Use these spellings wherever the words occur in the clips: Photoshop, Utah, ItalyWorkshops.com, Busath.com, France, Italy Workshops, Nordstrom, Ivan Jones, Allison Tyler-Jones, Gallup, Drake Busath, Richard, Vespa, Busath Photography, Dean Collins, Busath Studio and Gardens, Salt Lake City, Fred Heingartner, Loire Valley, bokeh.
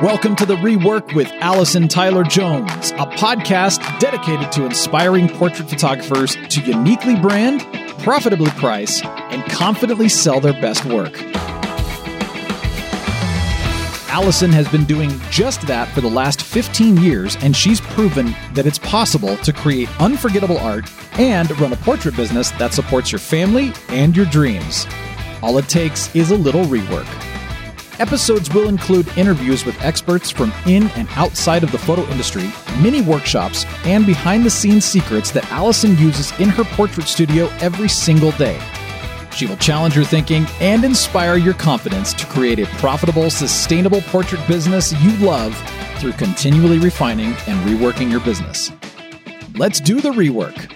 Welcome to The Rework with Allison Tyler-Jones, a podcast dedicated to inspiring portrait photographers to uniquely brand, profitably price, and confidently sell their best work. Allison has been doing just that for the last 15 years, and she's proven that it's possible to create unforgettable art and run a portrait business that supports your family and your dreams. All it takes is a little rework. Episodes will include interviews with experts from in and outside of the photo industry, mini workshops, and behind-the-scenes secrets that Allison uses in her portrait studio every single day. She will challenge your thinking and inspire your confidence to create a profitable, sustainable portrait business you love through continually refining and reworking your business. Let's do the rework.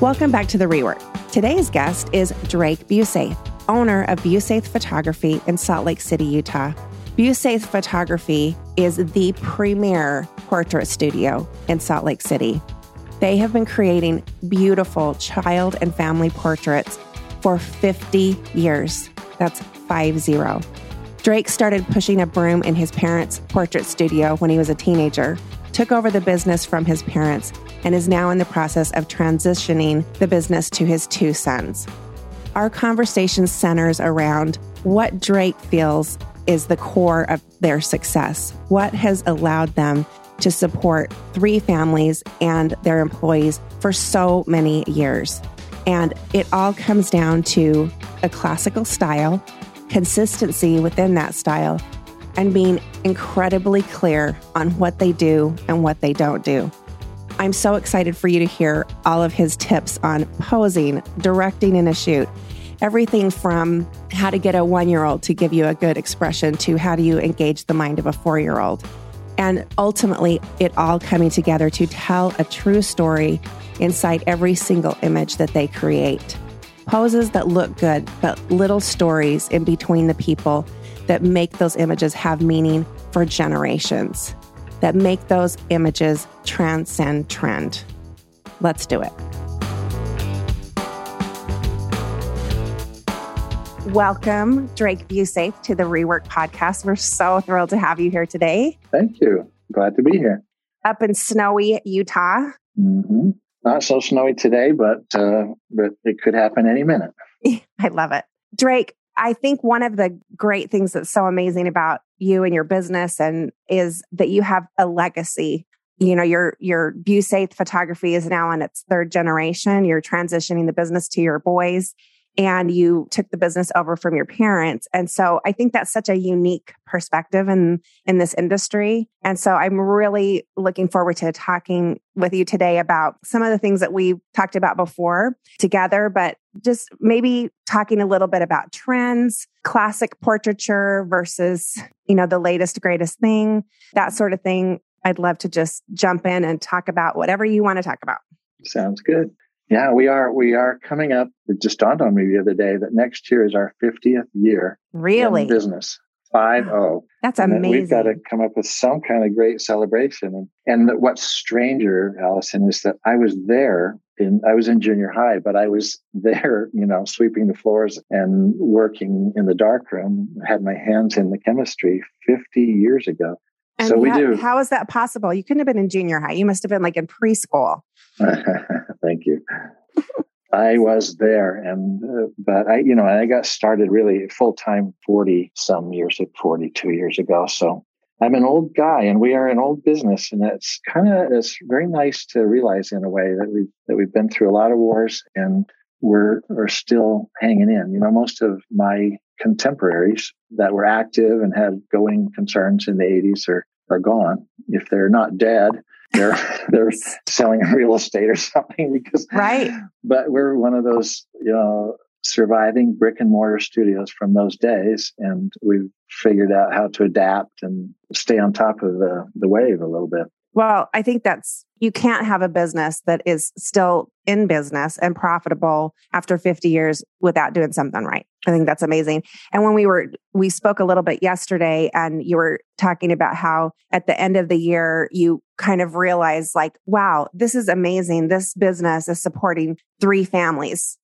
Welcome back to The Rework. Today's guest is Drake Busath, owner of Busath Photography in Salt Lake City, Utah. Busath Photography is the premier portrait studio in Salt Lake City. They have been creating beautiful child and family portraits for 50 years. That's 50. Drake started pushing a broom in his parents' portrait studio when he was a teenager, took over the business from his parents, and is now in the process of transitioning the business to his two sons. Our conversation centers around what Drake feels is the core of their success, what has allowed them to support three families and their employees for so many years. And it all comes down to a classical style, consistency within that style, and being incredibly clear on what they do and what they don't do. I'm so excited for you to hear all of his tips on posing, directing in a shoot, everything from how to get a 1-year-old to give you a good expression to how do you engage the mind of a 4-year-old. And ultimately, it all coming together to tell a true story inside every single image that they create. Poses that look good, but little stories in between the people that make those images have meaning for generations, that make those images transcend trend. Let's do it. Welcome, Drake Busath, to the Rework Podcast. We're so thrilled to have you here today. Thank you. Glad to be here. Up in snowy Utah. Mm-hmm. Not so snowy today, but it could happen any minute. I love it. Drake, I think one of the great things that's so amazing about you and your business and is that you have a legacy. You know, your Busath Photography is now in its third generation. You're transitioning the business to your boys, and you took the business over from your parents. And so I think that's such a unique perspective in this industry. And so I'm really looking forward to talking with you today about some of the things that we talked about before together, but just maybe talking a little bit about trends, classic portraiture versus, you know, the latest, greatest thing, that sort of thing. I'd love to just jump in and talk about whatever you want to talk about. Sounds good. Yeah, we are coming up. It just dawned on me the other day that next year is our 50th year. Really? In business. 50. That's amazing. We've got to come up with some kind of great celebration. And what's stranger, Allison, is that I was there. I was in junior high, but I was there, you know, sweeping the floors and working in the darkroom. Had my hands in the chemistry 50 years ago. And so we do. How is that possible? You couldn't have been in junior high. You must have been like in preschool. Thank you. I was there, but I got started really full time 42 years ago. So I'm an old guy, and we are an old business, and it's very nice to realize in a way that we've been through a lot of wars, and we're still hanging in. You know, most of my contemporaries that were active and had going concerns in the 80s are gone. If they're not dead, they're selling real estate or something, because right. But we're one of those, you know, surviving brick and mortar studios from those days, and we've figured out how to adapt and stay on top of the wave a little bit. Well, I think that's, you can't have a business that is still in business and profitable after 50 years without doing something right. I think that's amazing. And when we spoke a little bit yesterday and you were talking about how at the end of the year, you kind of realize like, wow, this is amazing. This business is supporting 3 families,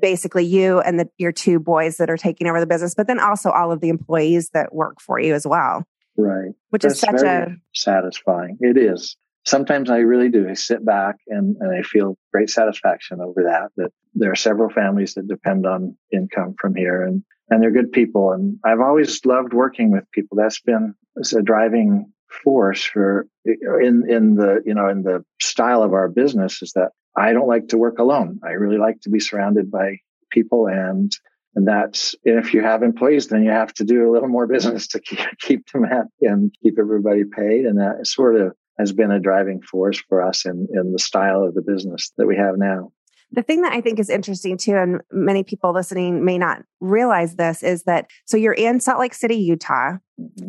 basically you and your 2 boys that are taking over the business, but then also all of the employees that work for you as well. Right. Which is such a satisfying. It is. Sometimes I really do. I sit back and I feel great satisfaction over that there are several families that depend on income from here and they're good people. And I've always loved working with people. That's been a driving force for in the style of our business is that I don't like to work alone. I really like to be surrounded by people and that's, and if you have employees, then you have to do a little more business to keep them happy and keep everybody paid. And that sort of has been a driving force for us in the style of the business that we have now. The thing that I think is interesting too, and many people listening may not realize this, is that, so you're in Salt Lake City, Utah,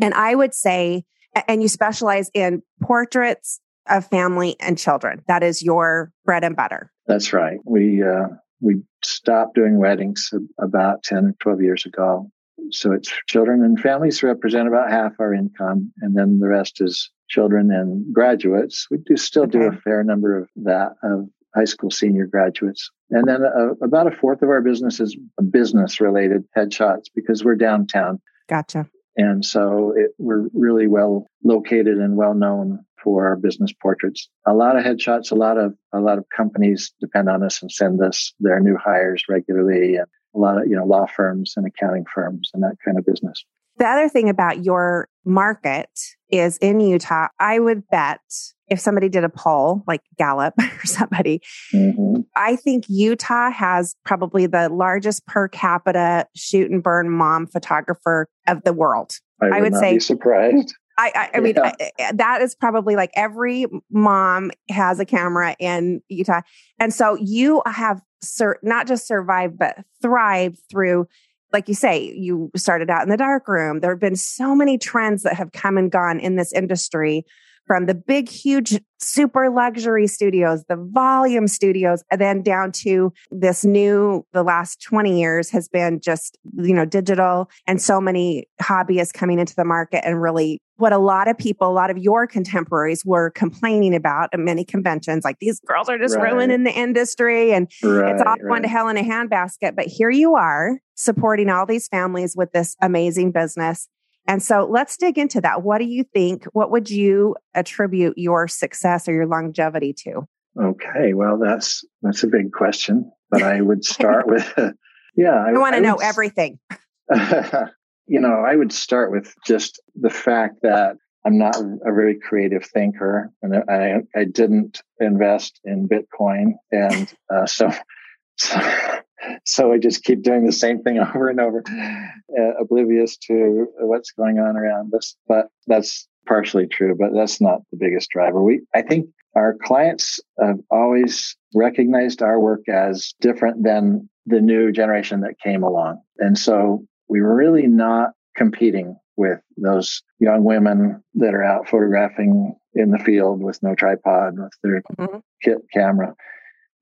and I would say, and you specialize in portraits of family and children. That is your bread and butter. That's right. We stopped doing weddings about 10 or 12 years ago. So it's children and families represent about half our income. And then the rest is children and graduates. We do still do a fair number of that, of high school senior graduates. And then about a fourth of our business is business-related headshots because we're downtown. Gotcha. And so we're really well located and well known for our business portraits. A lot of headshots, a lot of companies depend on us and send us their new hires regularly, and a lot of, law firms and accounting firms and that kind of business. The other thing about your market is in Utah, I would bet if somebody did a poll, like Gallup or somebody, I think Utah has probably the largest per capita shoot and burn mom photographer of the world. I would say, be surprised. I mean, that is probably like every mom has a camera in Utah. And so you have not just survived, but thrived through, like you say, you started out in the dark room. There have been so many trends that have come and gone in this industry, from the big, huge, super luxury studios, the volume studios, and then down to this new, the last 20 years has been just, digital and so many hobbyists coming into the market. And really what a lot of your contemporaries were complaining about at many conventions, like these girls are just ruining the industry and it's all going to hell in a handbasket. But here you are supporting all these families with this amazing business. And so let's dig into that. What do you think? What would you attribute your success or your longevity to? Okay, well, that's a big question, but I would start with, I want to know everything. I would start with just the fact that I'm not a very creative thinker, and I didn't invest in Bitcoin, and so I just keep doing the same thing over and over, oblivious to what's going on around us. But that's partially true, but that's not the biggest driver. I think our clients have always recognized our work as different than the new generation that came along. And so we were really not competing with those young women that are out photographing in the field with no tripod, with their kit camera.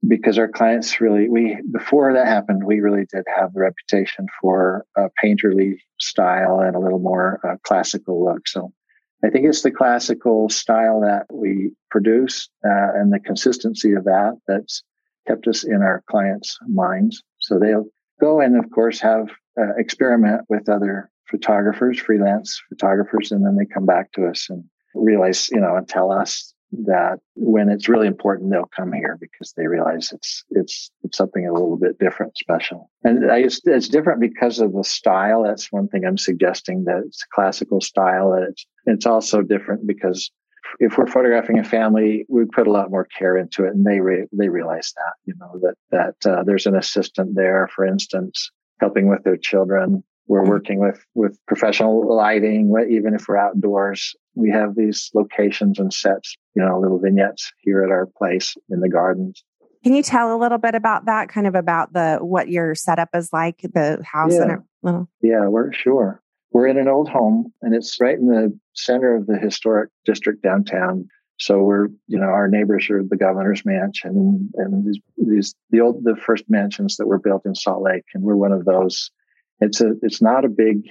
Because our clients really, before that happened, we really did have the reputation for a painterly style and a little more classical look. So I think it's the classical style that we produce and the consistency of that's kept us in our clients' minds. So they'll go and, of course, have experiment with other photographers, freelance photographers, and then they come back to us and realize, and tell us that when it's really important, they'll come here because they realize it's something a little bit different, special. And it's different because of the style. That's one thing I'm suggesting, that it's a classical style. It's also different because if we're photographing a family, we put a lot more care into it, and they realize that, that there's an assistant there, for instance, helping with their children. We're working with professional lighting, even if we're outdoors. We have these locations and sets, little vignettes here at our place in the gardens. Can you tell a little bit about that, kind of about what your setup is like, the house? Yeah. We're in an old home, and it's right in the center of the historic district downtown. So we're, you know, our neighbors are the governor's mansion and the first mansions that were built in Salt Lake, and we're one of those. It's not a big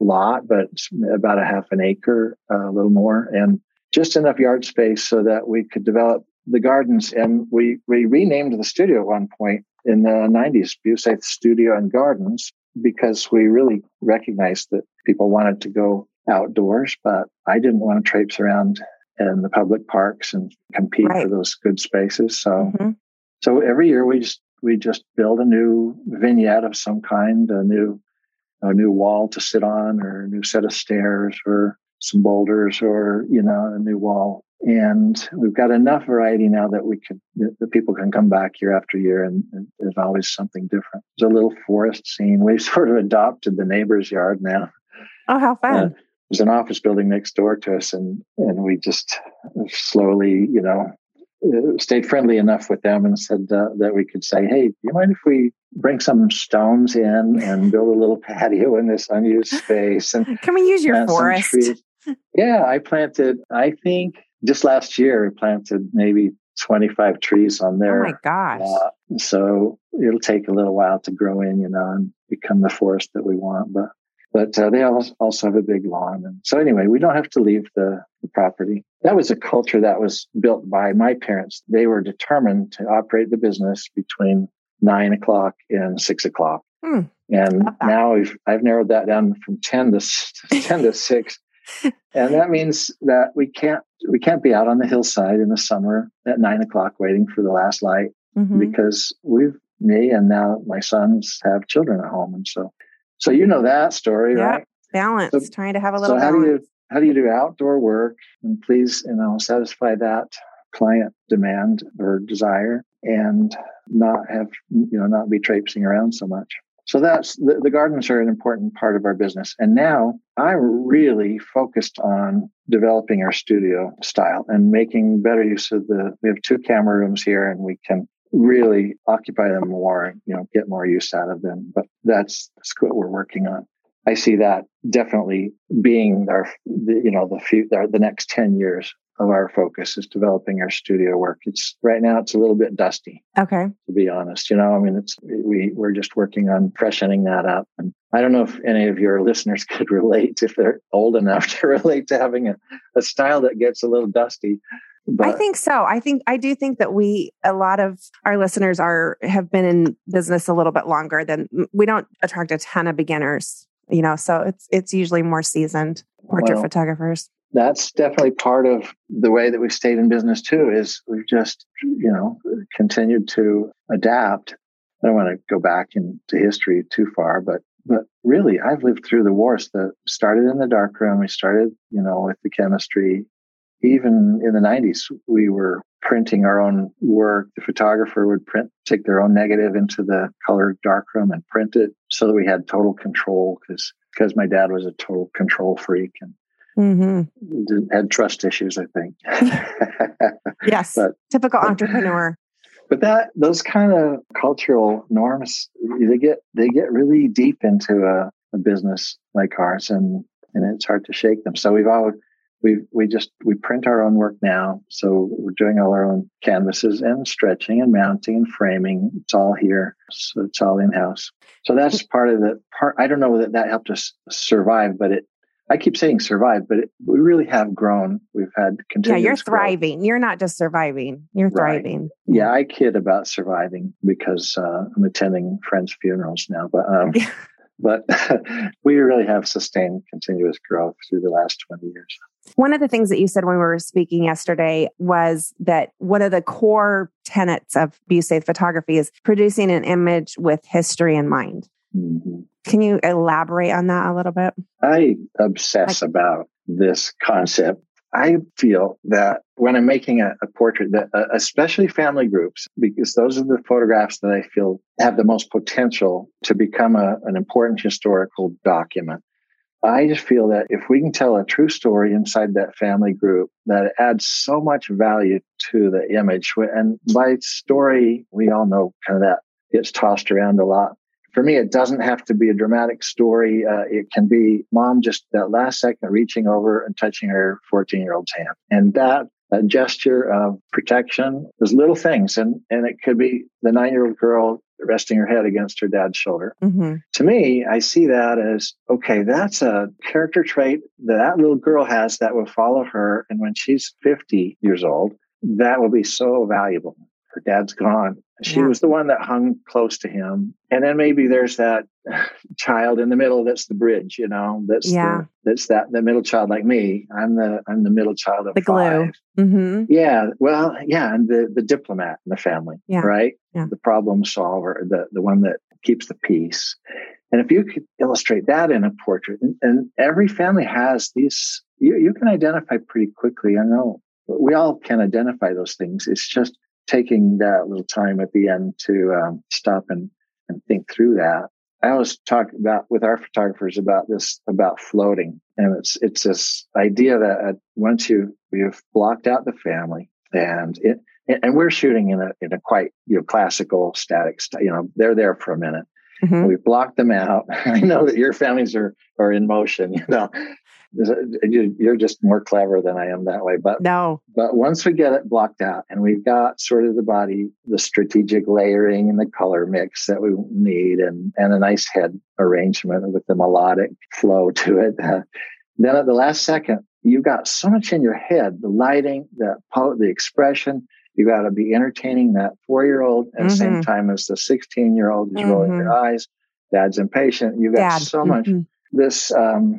lot, but it's about a half an acre, a little more, and just enough yard space so that we could develop the gardens. And we renamed the studio at one point in the 90s, Busath Studio and Gardens, because we really recognized that people wanted to go outdoors, but I didn't want to traipse around in the public parks and compete for those good spaces. So, so every year we just build a new vignette of some kind, a new wall to sit on, or a new set of stairs, or some boulders, or, you know, a new wall. And we've got enough variety now that that people can come back year after year, and there's always something different. There's a little forest scene. We've sort of adopted the neighbor's yard now. Oh, how fun. There's an office building next door to us, and we just slowly, you know, stayed friendly enough with them and said that we could say, hey, do you mind if we bring some stones in and build a little patio in this unused space? And can we use your forest? Yeah, I think just last year, we planted maybe 25 trees on there. Oh, my gosh. So it'll take a little while to grow in, you know, and become the forest that we want. But they also have a big lawn. And so anyway, we don't have to leave the property. That was a culture that was built by my parents. They were determined to operate the business between 9 o'clock and 6 o'clock. And now I've narrowed that down from 10 to 6. And that means that we can't be out on the hillside in the summer at 9 o'clock waiting for the last light, because me and now my sons have children at home. And so you know that story, right? Balance, trying to have a little balance. How do you do outdoor work and please, you know, satisfy that client demand or desire and not have, you know, not be traipsing around so much. So that's the gardens are an important part of our business. And now I'm really focused on developing our studio style and making better use of we have 2 camera rooms here, and we can really occupy them more, you know, get more use out of them. But that's what we're working on. I see that definitely being the next 10 years of our focus is developing our studio work. Right now it's a little bit dusty. Okay. To be honest, you know, I mean, we're just working on freshening that up. And I don't know if any of your listeners could relate, if they're old enough to relate to having a style that gets a little dusty. But I think so. I do think that a lot of our listeners have been in business a little bit longer than we don't attract a ton of beginners, you know, so it's usually more seasoned portrait photographers. That's definitely part of the way that we've stayed in business too, is we've just, you know, continued to adapt. I don't want to go back into history too far, but really I've lived through the wars that started in the darkroom. We started, you know, with the chemistry. Even in the 90s, we were printing our own work. The photographer would take their own negative into the colored darkroom and print it so that we had total control because my dad was a total control freak and had trust issues, I think. Yes, typical entrepreneur. But those kind of cultural norms, they get really deep into a business like ours, and it's hard to shake them. So we print our own work now. So we're doing all our own canvases and stretching and mounting and framing. It's all here. So it's all in-house. So that's part of the part. I don't know that helped us survive, but I keep saying survive, but we really have grown. We've had continuous you're thriving. Growth. You're not just surviving. You're thriving. Yeah, I kid about surviving because I'm attending friends' funerals now, but... But we really have sustained continuous growth through the last 20 years. One of the things that you said when we were speaking yesterday was that one of the core tenets of Busath photography is producing an image with history in mind. Mm-hmm. Can you elaborate on that a little bit? I obsess about this concept. I feel that when I'm making a portrait, that, especially family groups, because those are the photographs that I feel have the most potential to become an important historical document. I just feel that if we can tell a true story inside that family group, that it adds so much value to the image. And by story, we all know kind of that gets tossed around a lot. For me, it doesn't have to be a dramatic story. It can be mom just that last second reaching over and touching her 14-year-old's hand. And that a gesture of protection. There's little things, and it could be the 9-year-old girl resting her head against her dad's shoulder. Mm-hmm. To me, I see that as, okay, that's a character trait that little girl has that will follow her. And when she's 50 years old, that will be so valuable. Her dad's gone. She was the one that hung close to him. And then maybe there's that child in the middle that's the bridge, you know, that's the middle child like me. I'm the middle child of the glue. Mm-hmm. Yeah. Well, yeah. And the diplomat in the family, right? Yeah. The problem solver, the one that keeps the peace. And if you could illustrate that in a portrait, and every family has these, you can identify pretty quickly. I know we all can identify those things. It's just taking that little time at the end to stop and think through that. I always talk about with our photographers about this, about floating. And it's this idea that once you've blocked out the family and we're shooting in a quite, classical static, they're there for a minute. Mm-hmm. We've blocked them out. I know that your families are in motion, You're just more clever than I am that way. But once we get it blocked out and we've got sort of the body, the strategic layering and the color mix that we need and a nice head arrangement with the melodic flow to it, then at the last second, you've got so much in your head, the lighting, the expression. You got to be entertaining that 4-year-old at the same time as the 16-year-old is rolling their eyes. Dad's impatient. You got so much. This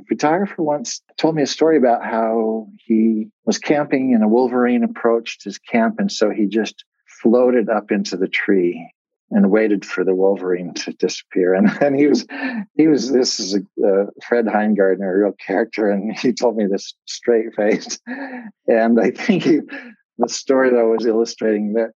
photographer once told me a story about how he was camping and a wolverine approached his camp. And so he just floated up into the tree and waited for the wolverine to disappear. And then he was, this is a Fred Heingartner, a real character. And he told me this straight faced. And I think the story, though, was illustrating that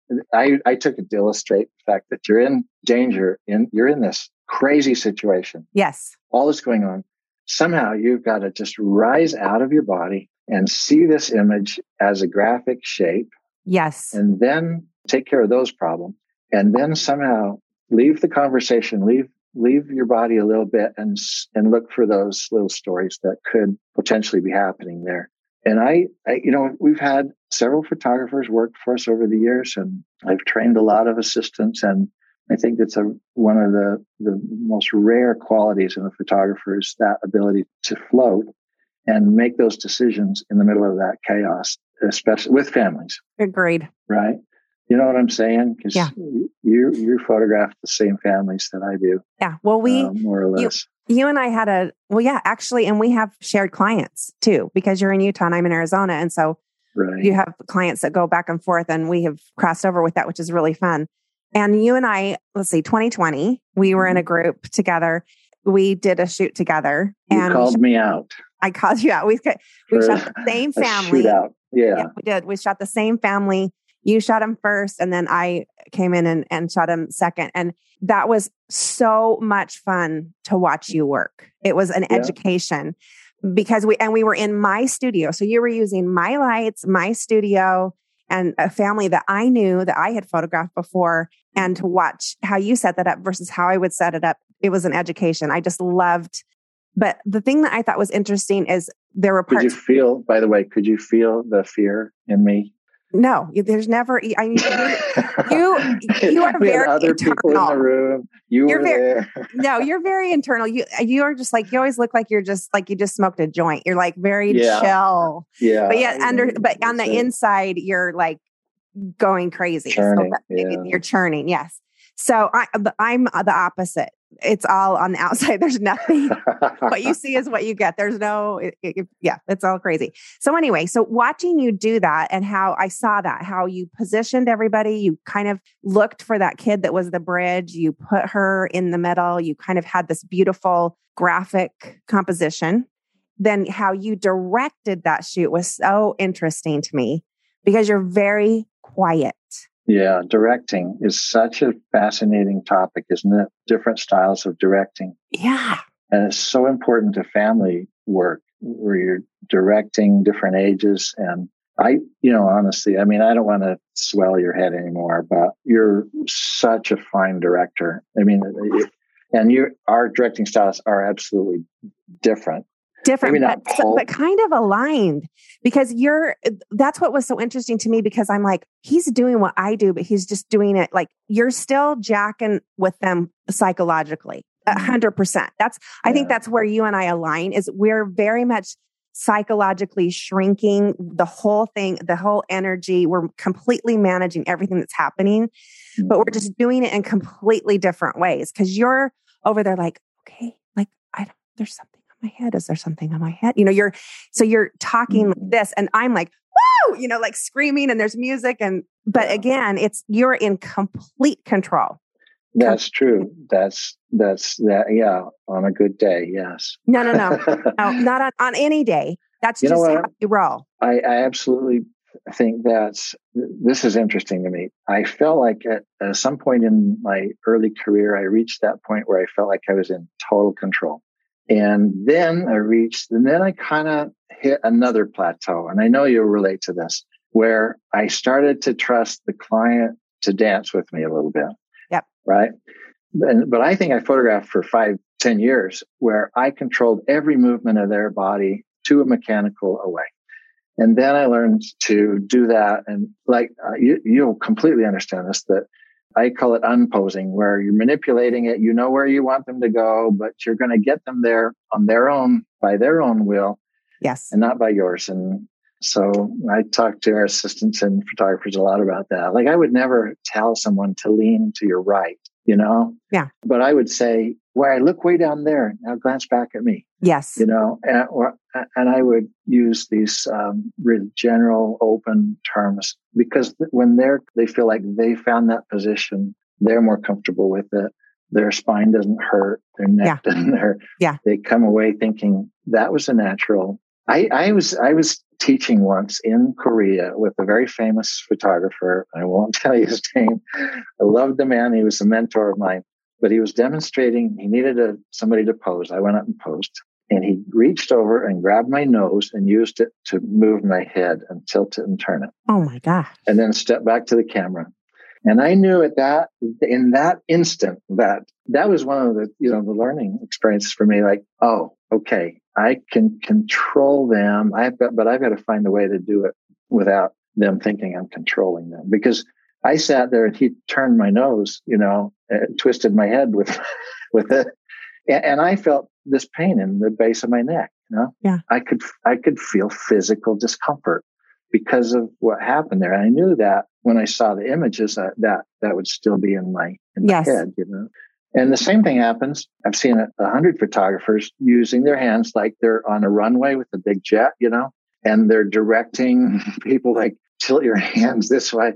I took it to illustrate the fact that you're in danger, you're in this crazy situation. Yes. All that's going on. Somehow you've got to just rise out of your body and see this image as a graphic shape. Yes. And then take care of those problems. And then somehow leave the conversation, leave your body a little bit and look for those little stories that could potentially be happening there. And I we've had several photographers work for us over the years, and I've trained a lot of assistants, and I think it's one of the most rare qualities in a photographer is that ability to float and make those decisions in the middle of that chaos, especially with families. Agreed. Right? You know what I'm saying? Because you photograph the same families that I do. Yeah. Well, we more or less. You and I had and we have shared clients too, because you're in Utah and I'm in Arizona, and so you have clients that go back and forth, and we have crossed over with that, which is really fun. And you and I, 2020, we were in a group together. We did a shoot together. You called me out. I called you out. We shot the same family. Yeah, we did. We shot the same family. You shot him first, and then I came in and shot him second. And that was so much fun to watch you work. It was an education because we were in my studio. So you were using my lights, my studio, and a family that I knew that I had photographed before, and to watch how you set that up versus how I would set it up. It was an education. I just loved. But the thing that I thought was interesting is there were parts. Could you feel the fear in me? No, there's never. I mean, you are very other internal. People in the room. You're there. No, you're very internal. You are just like, you always look like you just smoked a joint. You're like very chill. Yeah. But on the inside, you're like going crazy. Churning, you're churning. Yes. So I'm the opposite. It's all on the outside. There's nothing. What you see is what you get. There's no, it's all crazy. So anyway, watching you do that and how I saw that, how you positioned everybody, you kind of looked for that kid that was the bridge. You put her in the middle. You kind of had this beautiful graphic composition. Then how you directed that shoot was so interesting to me because you're very quiet. Yeah, directing is such a fascinating topic, isn't it? Different styles of directing. Yeah. And it's so important to family work where you're directing different ages. And I don't want to swell your head anymore, but you're such a fine director. I mean, and our directing styles are absolutely different. different, but kind of aligned, because that's what was so interesting to me, because I'm like, he's doing what I do, but he's just doing it. Like, you're still jacking with them psychologically 100%. I think that's where you and I align, is we're very much psychologically shrinking the whole thing, the whole energy. We're completely managing everything that's happening, but we're just doing it in completely different ways. Cause you're over there like, okay, like there's something on my head. Is there something on my head? You know, you're talking like this, and I'm like, woo, you know, like screaming, and there's music. But again, you're in complete control. That's true. That's that. Yeah. On a good day. Yes. No, not on any day. That's just how you roll. I absolutely think this is interesting to me. I felt like at some point in my early career, I reached that point where I felt like I was in total control. And then then I kind of hit another plateau. And I know you'll relate to this, where I started to trust the client to dance with me a little bit. Right. But I think I photographed for 5-10 years where I controlled every movement of their body to a mechanical away. And then I learned to do that. And like, you'll completely understand this, that I call it unposing, where you're manipulating it, you know where you want them to go, but you're going to get them there on their own, by their own will. Yes. And not by yours. And so I talk to our assistants and photographers a lot about that. Like, I would never tell someone to lean to your right, you know? Yeah. But I would say, well, I look way down there. Now glance back at me. Yes. You know, and I would use these really general open terms, because when they feel like they found that position, they're more comfortable with it. Their spine doesn't hurt. Their neck doesn't hurt. Yeah. They come away thinking that was a natural. I was teaching once in Korea with a very famous photographer. I won't tell you his name. I loved the man. He was a mentor of mine, but he was demonstrating. He needed somebody to pose. I went up and posed, and he reached over and grabbed my nose and used it to move my head and tilt it and turn it. Oh my God. And then step back to the camera. And I knew in that instant that was one of the, you know, the learning experiences for me. Like, oh, okay, I can control them. But I've got to find a way to do it without them thinking I'm controlling them. Because I sat there and he turned my nose, you know, twisted my head with it, and I felt this pain in the base of my neck. You know, I could feel physical discomfort because of what happened there. And I knew that when I saw the images, that would still be in my head, you know. And the same thing happens. I've seen 100 photographers using their hands like they're on a runway with a big jet, you know, and they're directing people like, tilt your hands this way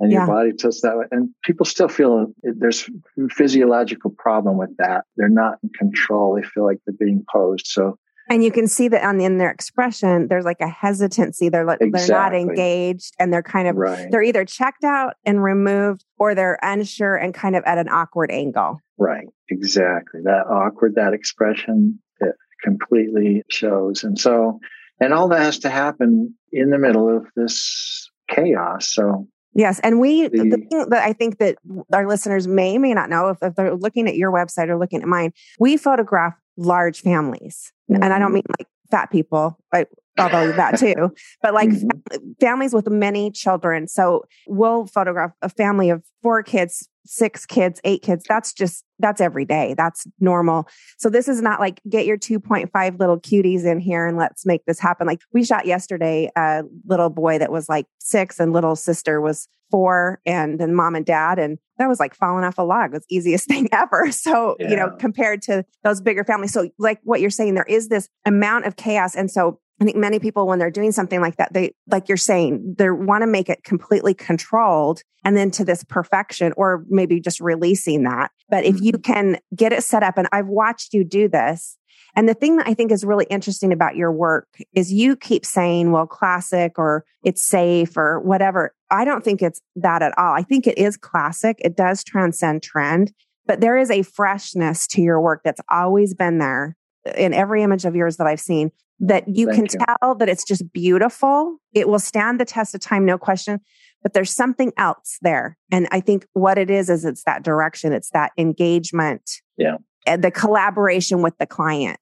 and your body tilts that way. And people still feel there's a physiological problem with that. They're not in control. They feel like they're being posed. So. And you can see that in their expression, there's like a hesitancy. They're not engaged, and they're kind of, they're either checked out and removed, or they're unsure and kind of at an awkward angle. Right. Exactly. That expression, it completely shows. And so, and all that has to happen in the middle of this chaos. So. Yes. And the thing that I think that our listeners may not know, if they're looking at your website or looking at mine, we photograph large families. Mm-hmm. And I don't mean like fat people, although that too, but like families with many children. So we'll photograph a family of 4 kids, 6 kids, 8 kids. That's every day. That's normal. So this is not like, get your 2.5 little cuties in here and let's make this happen. Like, we shot yesterday, a little boy that was like 6 and little sister was 4, and then mom and dad. And that was like falling off a log. It was the easiest thing ever. So, you know, compared to those bigger families. So like what you're saying, there is this amount of chaos. And so I think many people, when they're doing something like that, they, like you're saying, they want to make it completely controlled and then to this perfection, or maybe just releasing that. But if you can get it set up, and I've watched you do this. And the thing that I think is really interesting about your work is you keep saying, well, classic, or it's safe, or whatever. I don't think it's that at all. I think it is classic. It does transcend trend, but there is a freshness to your work that's always been there in every image of yours that I've seen, that you can tell that it's just beautiful. It will stand the test of time, no question, but there's something else there. And I think what it is it's that direction. It's that engagement. Yeah. And the collaboration with the client.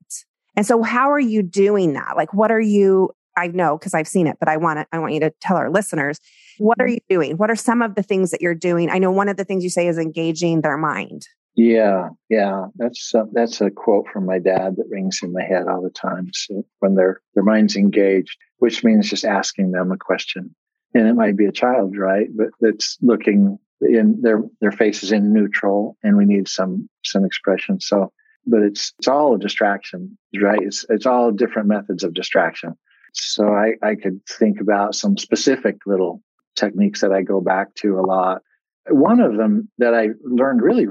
And so how are you doing that? Like, what are you, I know, because I've seen it, but I want you to tell our listeners, what are you doing? What are some of the things that you're doing? I know one of the things you say is engaging their mind. Yeah. That's a quote from my dad that rings in my head all the time. So when their mind's engaged, which means just asking them a question. And it might be a child, right? But it's looking in their face is in neutral, and we need some expression. So, but it's all a distraction, right? It's all different methods of distraction. So I could think about some specific little techniques that I go back to a lot. One of them that I learned really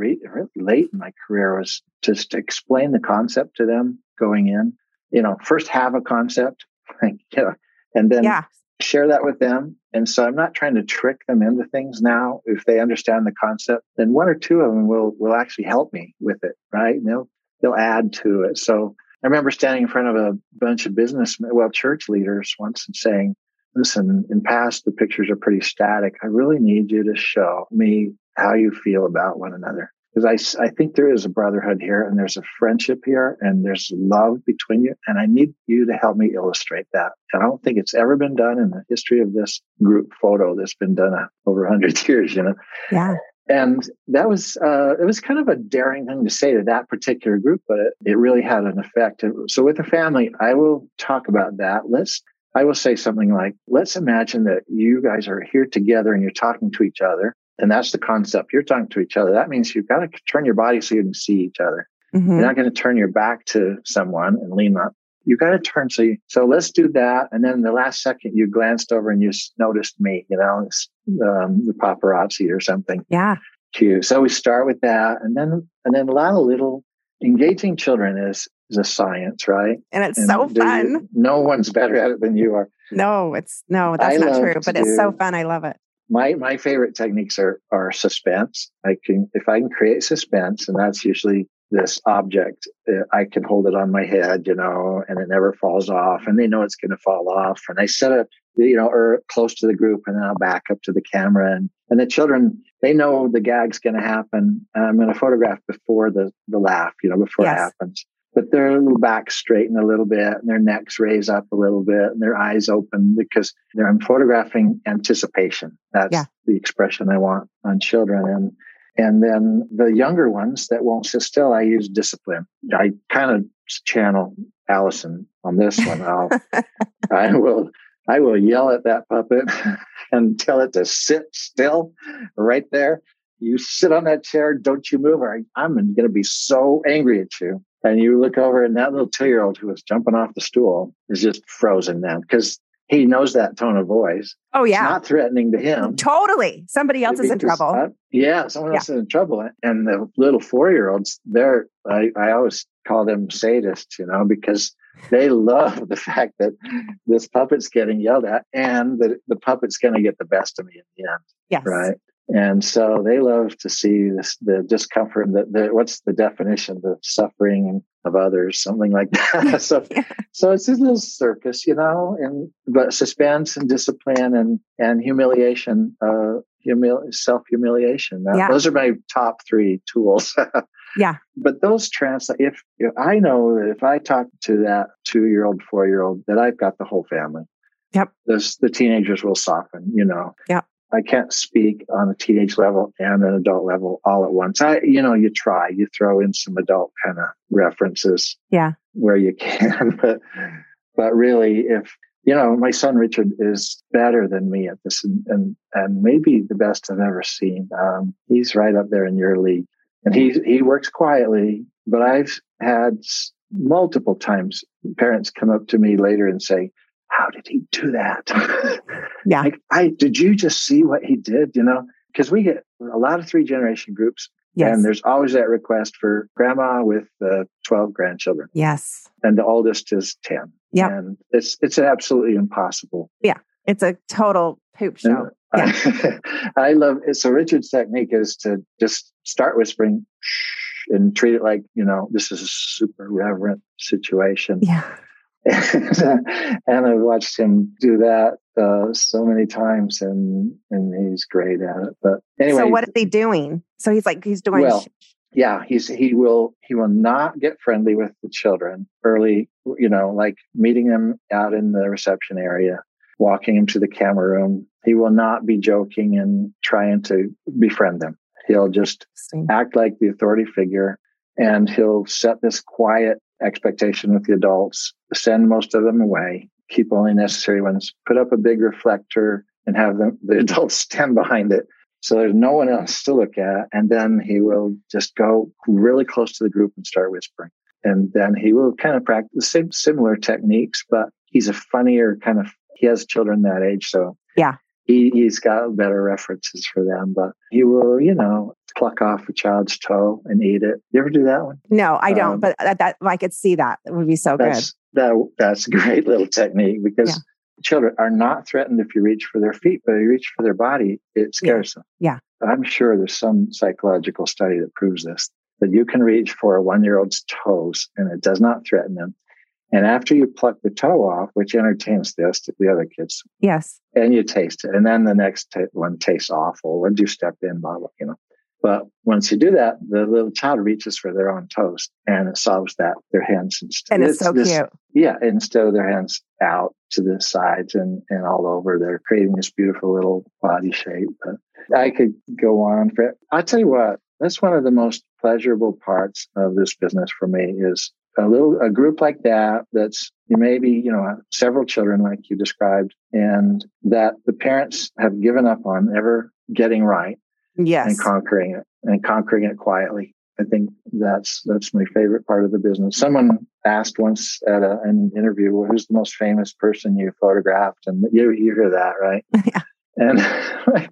late in my career was just to explain the concept to them going in. You know, first have a concept, and then share that with them. And so I'm not trying to trick them into things now. If they understand the concept, then one or two of them will actually help me with it, right? And they'll add to it. So I remember standing in front of a bunch of church leaders once and saying, listen, in past, the pictures are pretty static. I really need you to show me how you feel about one another. Because I think there is a brotherhood here, and there's a friendship here, and there's love between you. And I need you to help me illustrate that. I don't think it's ever been done in the history of this group photo that's been done over 100 years, you know? Yeah. And that was, it was kind of a daring thing to say to that particular group, but it really had an effect. So with the family, I will talk about that. I will say something like, let's imagine that you guys are here together and you're talking to each other. And that's the concept. You're talking to each other. That means you've got to turn your body so you can see each other. Mm-hmm. You're not going to turn your back to someone and lean up. You've got to turn. So let's do that. And then the last second you glanced over and you noticed me, you know, it's the paparazzi or something. Yeah. Cute. So we start with that. And then a lot of little engaging children is a science, right? And it's so fun. No one's better at it than you are. That's not true, but it's so fun. I love it. My favorite techniques are suspense. If I can create suspense, and that's usually this object, I can hold it on my head, you know, and it never falls off, and they know it's going to fall off. And I set it, you know, or close to the group, and then I'll back up to the camera, and the children, they know the gag's going to happen. And I'm going to photograph before the laugh, you know, before it happens. But their little back straighten a little bit, and their necks raise up a little bit, and their eyes open, because I'm photographing anticipation. That's the expression I want on children. And then the younger ones that won't sit still, I use discipline. I kind of channel Allison on this one. I will yell at that puppet and tell it to sit still right there. You sit on that chair, don't you move, or I'm going to be so angry at you. And you look over, and that little 2-year-old who was jumping off the stool is just frozen now, because he knows that tone of voice. Oh, yeah. It's not threatening to him. Totally. Somebody else is in trouble. Someone else is in trouble. And the little 4-year-olds, I always call them sadists, you know, because they love the fact that this puppet's getting yelled at, and that the puppet's going to get the best of me in the end. Yes. Right. And so they love to see the discomfort, what's the definition, the suffering of others, something like that. So it's this little circus, you know, but suspense and discipline and humiliation, self-humiliation. Those are my top 3 tools. Yeah. But those translate, if I know that if I talk to that 2-year-old, 4-year-old, that I've got the whole family. Yep. The teenagers will soften, you know. Yep. I can't speak on a teenage level and an adult level all at once. You try, you throw in some adult kind of references where you can, but really, if, you know, my son Richard is better than me at this and maybe the best I've ever seen. He's right up there in your league, and he works quietly, but I've had multiple times parents come up to me later and say, how did he do that? Did you just see what he did? You know, because we get a lot of 3-generation groups, and there's always that request for grandma with 12 grandchildren. Yes, and the oldest is 10. Yeah, and it's absolutely impossible. Yeah, it's a total poop show. Yeah. I love it. So Richard's technique is to just start whispering shh, and treat it like, you know, this is a super reverent situation. Yeah. And I've watched him do that so many times, and he's great at it. But anyway, so what is he doing? So he's doing. Well, Yeah, he will not get friendly with the children early, you know, like meeting them out in the reception area, walking him to the camera room. He will not be joking and trying to befriend them. He'll just act like the authority figure, and he'll set this quiet expectation with the adults, send most of them away, keep only necessary ones, put up a big reflector and have the adults stand behind it. So there's no one else to look at. And then he will just go really close to the group and start whispering. And then he will kind of practice similar techniques, but he's a funnier kind of, he has children that age. So yeah, he's got better references for them, but he will, you know, pluck off a child's toe and eat it. You ever do that one? No, I don't, but that I could see that. It would be so good. That's a great little technique because children are not threatened if you reach for their feet, but if you reach for their body, it scares them. Yeah. I'm sure there's some psychological study that proves this, that you can reach for a 1-year-old's toes and it does not threaten them. And after you pluck the toe off, which entertains the other kids. Yes. And you taste it. And then the next one tastes awful. When do you step in, blah, blah, you know. But once you do that, the little child reaches for their own toes and it solves that, their hands. And it's so cute. Yeah. Instead of their hands out to the sides and all over, they're creating this beautiful little body shape. But I could go on for it. I'll tell you what, that's one of the most pleasurable parts of this business for me is a group like that, that's maybe, you know, several children like you described, and that the parents have given up on ever getting right. Yes. And conquering it quietly. I think that's my favorite part of the business. Someone asked once at an interview, well, who's the most famous person you photographed? And you hear that, right? Yeah.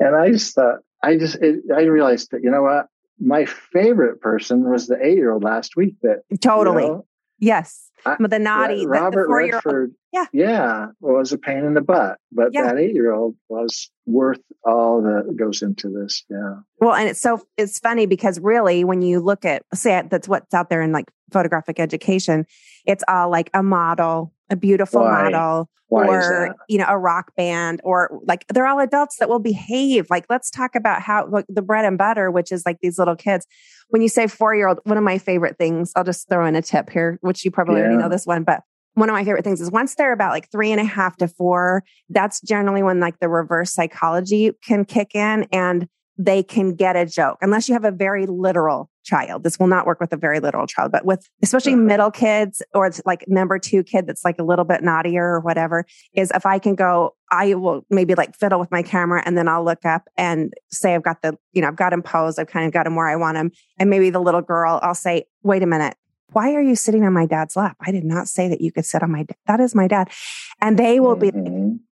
And I realized that, you know what? My favorite person was the 8-year-old last week. That totally. You know, yes. The naughty, Robert the 4-year-old. Redford, yeah, was a pain in the butt. But that 8-year-old was worth all that goes into this. Yeah. Well, and it's funny because really when you look at, say, that's what's out there in like photographic education, it's all like a model, a beautiful model, or, you know, a rock band, or like they're all adults that will behave. Like, let's talk about how the bread and butter, which is like these little kids. When you say 4-year-old, one of my favorite things, I'll just throw in a tip here, which you probably already know this one, but one of my favorite things is once they're about like 3.5 to 4, that's generally when like the reverse psychology can kick in and they can get a joke. Unless you have a very literal child, this will not work with a very literal child, but with especially middle kids, or it's like number 2 kid that's like a little bit naughtier or whatever, is if I can go, I will maybe like fiddle with my camera and then I'll look up and say, I've got I've got him posed. I've kind of got him where I want him. And maybe the little girl, I'll say, wait a minute. Why are you sitting on my dad's lap? I did not say that you could sit on my dad. That is my dad. And they will be like,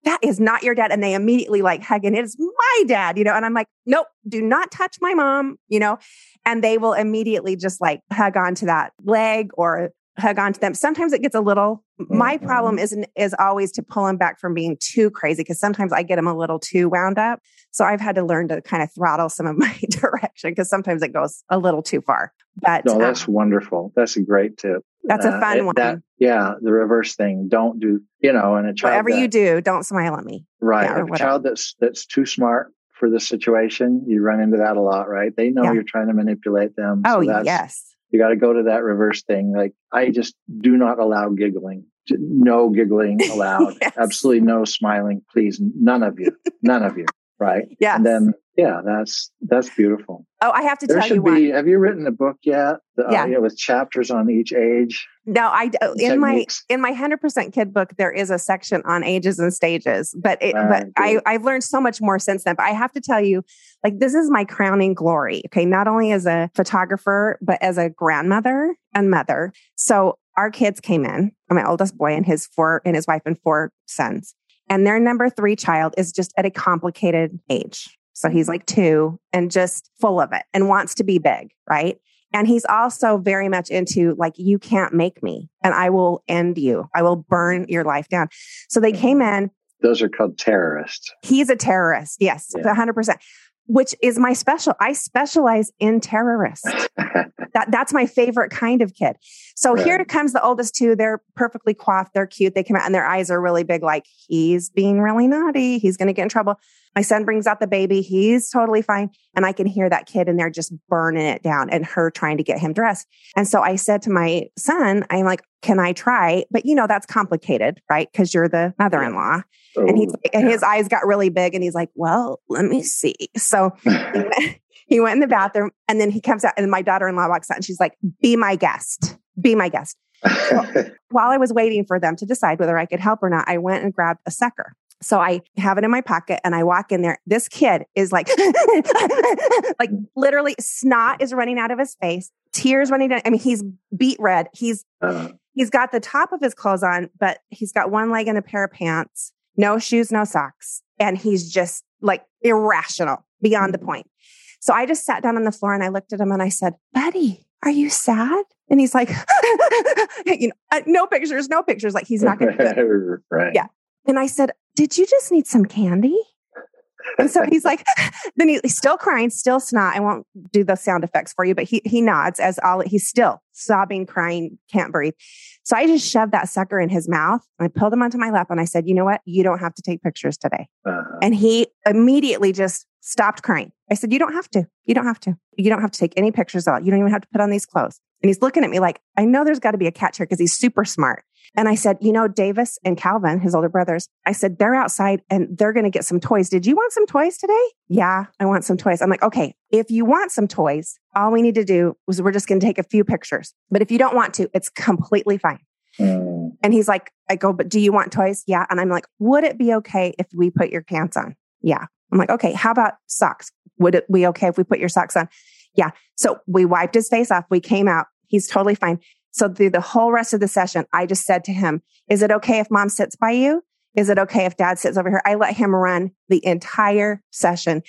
that is not your dad. And they immediately like hug and it's my dad, you know? And I'm like, nope, do not touch my mom, you know? And they will immediately just like hug onto that leg or hug onto them. Sometimes it gets a little, my problem is always to pull him back from being too crazy, because sometimes I get him a little too wound up. So I've had to learn to kind of throttle some of my direction because sometimes it goes a little too far. But no, that's wonderful. That's a great tip. That's a fun one. The reverse thing. Don't do, you know, and a child. Whatever you do, don't smile at me. Right. Yeah, a child that's too smart for the situation, you run into that a lot, right? They know you're trying to manipulate them. Oh, so yes. You got to go to that reverse thing. Like, I just do not allow giggling. No giggling allowed. Yes. Absolutely no smiling, please. None of you. Right. Yeah. And then, that's beautiful. Oh, I have to tell you one. Have you written a book yet? With chapters on each age. No, I in my 100% kid book, there is a section on ages and stages, I've learned so much more since then. But I have to tell you, like, this is my crowning glory. Okay. Not only as a photographer, but as a grandmother and mother. So our kids came in, my oldest boy and his wife and 4 sons. And their number 3 child is just at a complicated age. So he's like 2 and just full of it and wants to be big, right? And he's also very much into like, you can't make me and I will end you. I will burn your life down. So they came in. Those are called terrorists. He's a terrorist. Yes, yeah. 100%. Which is my special. I specialize in terrorists. That's my favorite kind of kid. So here comes the oldest 2. They're perfectly coiffed. They're cute. They come out and their eyes are really big. Like, he's being really naughty. He's going to get in trouble. My son brings out the baby. He's totally fine. And I can hear that kid in there just burning it down and her trying to get him dressed. And so I said to my son, I'm like, can I try? But you know, that's complicated, right? Because you're the mother-in-law. Oh, and he's like, and his eyes got really big and he's like, well, let me see. So he went in the bathroom and then he comes out and my daughter-in-law walks out and she's like, be my guest, be my guest. So, while I was waiting for them to decide whether I could help or not, I went and grabbed a sucker. So I have it in my pocket and I walk in there. This kid is like, like literally snot is running out of his face, tears running down. I mean, he's beet red. He's got the top of his clothes on, but he's got one leg in a pair of pants, no shoes, no socks. And he's just like irrational beyond the point. So I just sat down on the floor and I looked at him and I said, buddy, are you sad? And he's like, you know, no pictures. Like he's not going to do it. Right. Yeah. And I said, did you just need some candy? And so he's like, then he's still crying, still snot. I won't do the sound effects for you, but he nods as he's still sobbing, crying, can't breathe. So I just shoved that sucker in his mouth and I pulled him onto my lap and I said, you know what? You don't have to take pictures today. Uh-huh. And he immediately just stopped crying. I said, you don't have to take any pictures at all. You don't even have to put on these clothes. And he's looking at me like, I know there's got to be a catch here because he's super smart. And I said, you know, Davis and Calvin, his older brothers, I said, they're outside and they're going to get some toys. Did you want some toys today? Yeah, I want some toys. I'm like, okay, if you want some toys, all we need to do was we're just going to take a few pictures. But if you don't want to, it's completely fine. And he's like, I go, but do you want toys? Yeah. And I'm like, would it be okay if we put your pants on? Yeah. I'm like, okay, how about socks? Would it be okay if we put your socks on? Yeah. So we wiped his face off. We came out. He's totally fine. So through the whole rest of the session, I just said to him, is it okay if mom sits by you? Is it okay if dad sits over here? I let him run the entire session.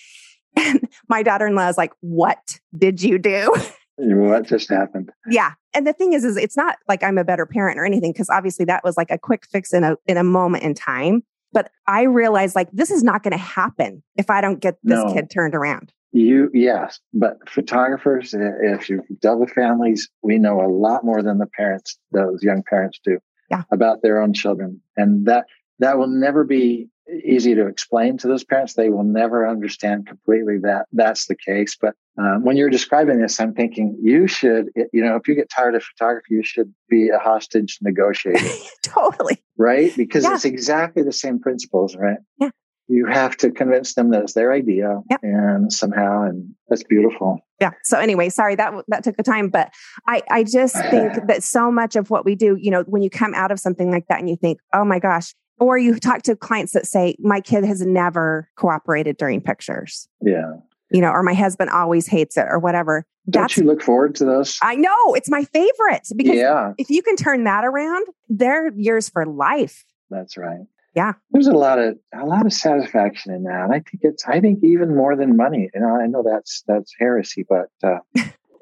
And my daughter-in-law is like, what did you do? What just happened? Yeah. And the thing is it's not like I'm a better parent or anything, because obviously that was like a quick fix in a moment in time. But I realized like, this is not going to happen if I don't get this kid turned around. Yes, but photographers, if you deal with families, we know a lot more than the parents, those young parents do, about their own children. And that will never be easy to explain to those parents. They will never understand completely that that's the case. But when you're describing this, I'm thinking you should, you know, if you get tired of photography, you should be a hostage negotiator. Totally. Right? Because it's exactly the same principles, right? Yeah. You have to convince them that it's their idea and somehow, and that's beautiful. Yeah. So anyway, sorry, that took the time, but I just think that so much of what we do, you know, when you come out of something like that and you think, oh my gosh, or you talk to clients that say, my kid has never cooperated during pictures. Yeah. You know, or my husband always hates it or whatever. Don't you look forward to those? I know, it's my favorite because if you can turn that around, they're yours for life. That's right. Yeah. There's a lot of satisfaction in that. And I think even more than money. And I know that's heresy, but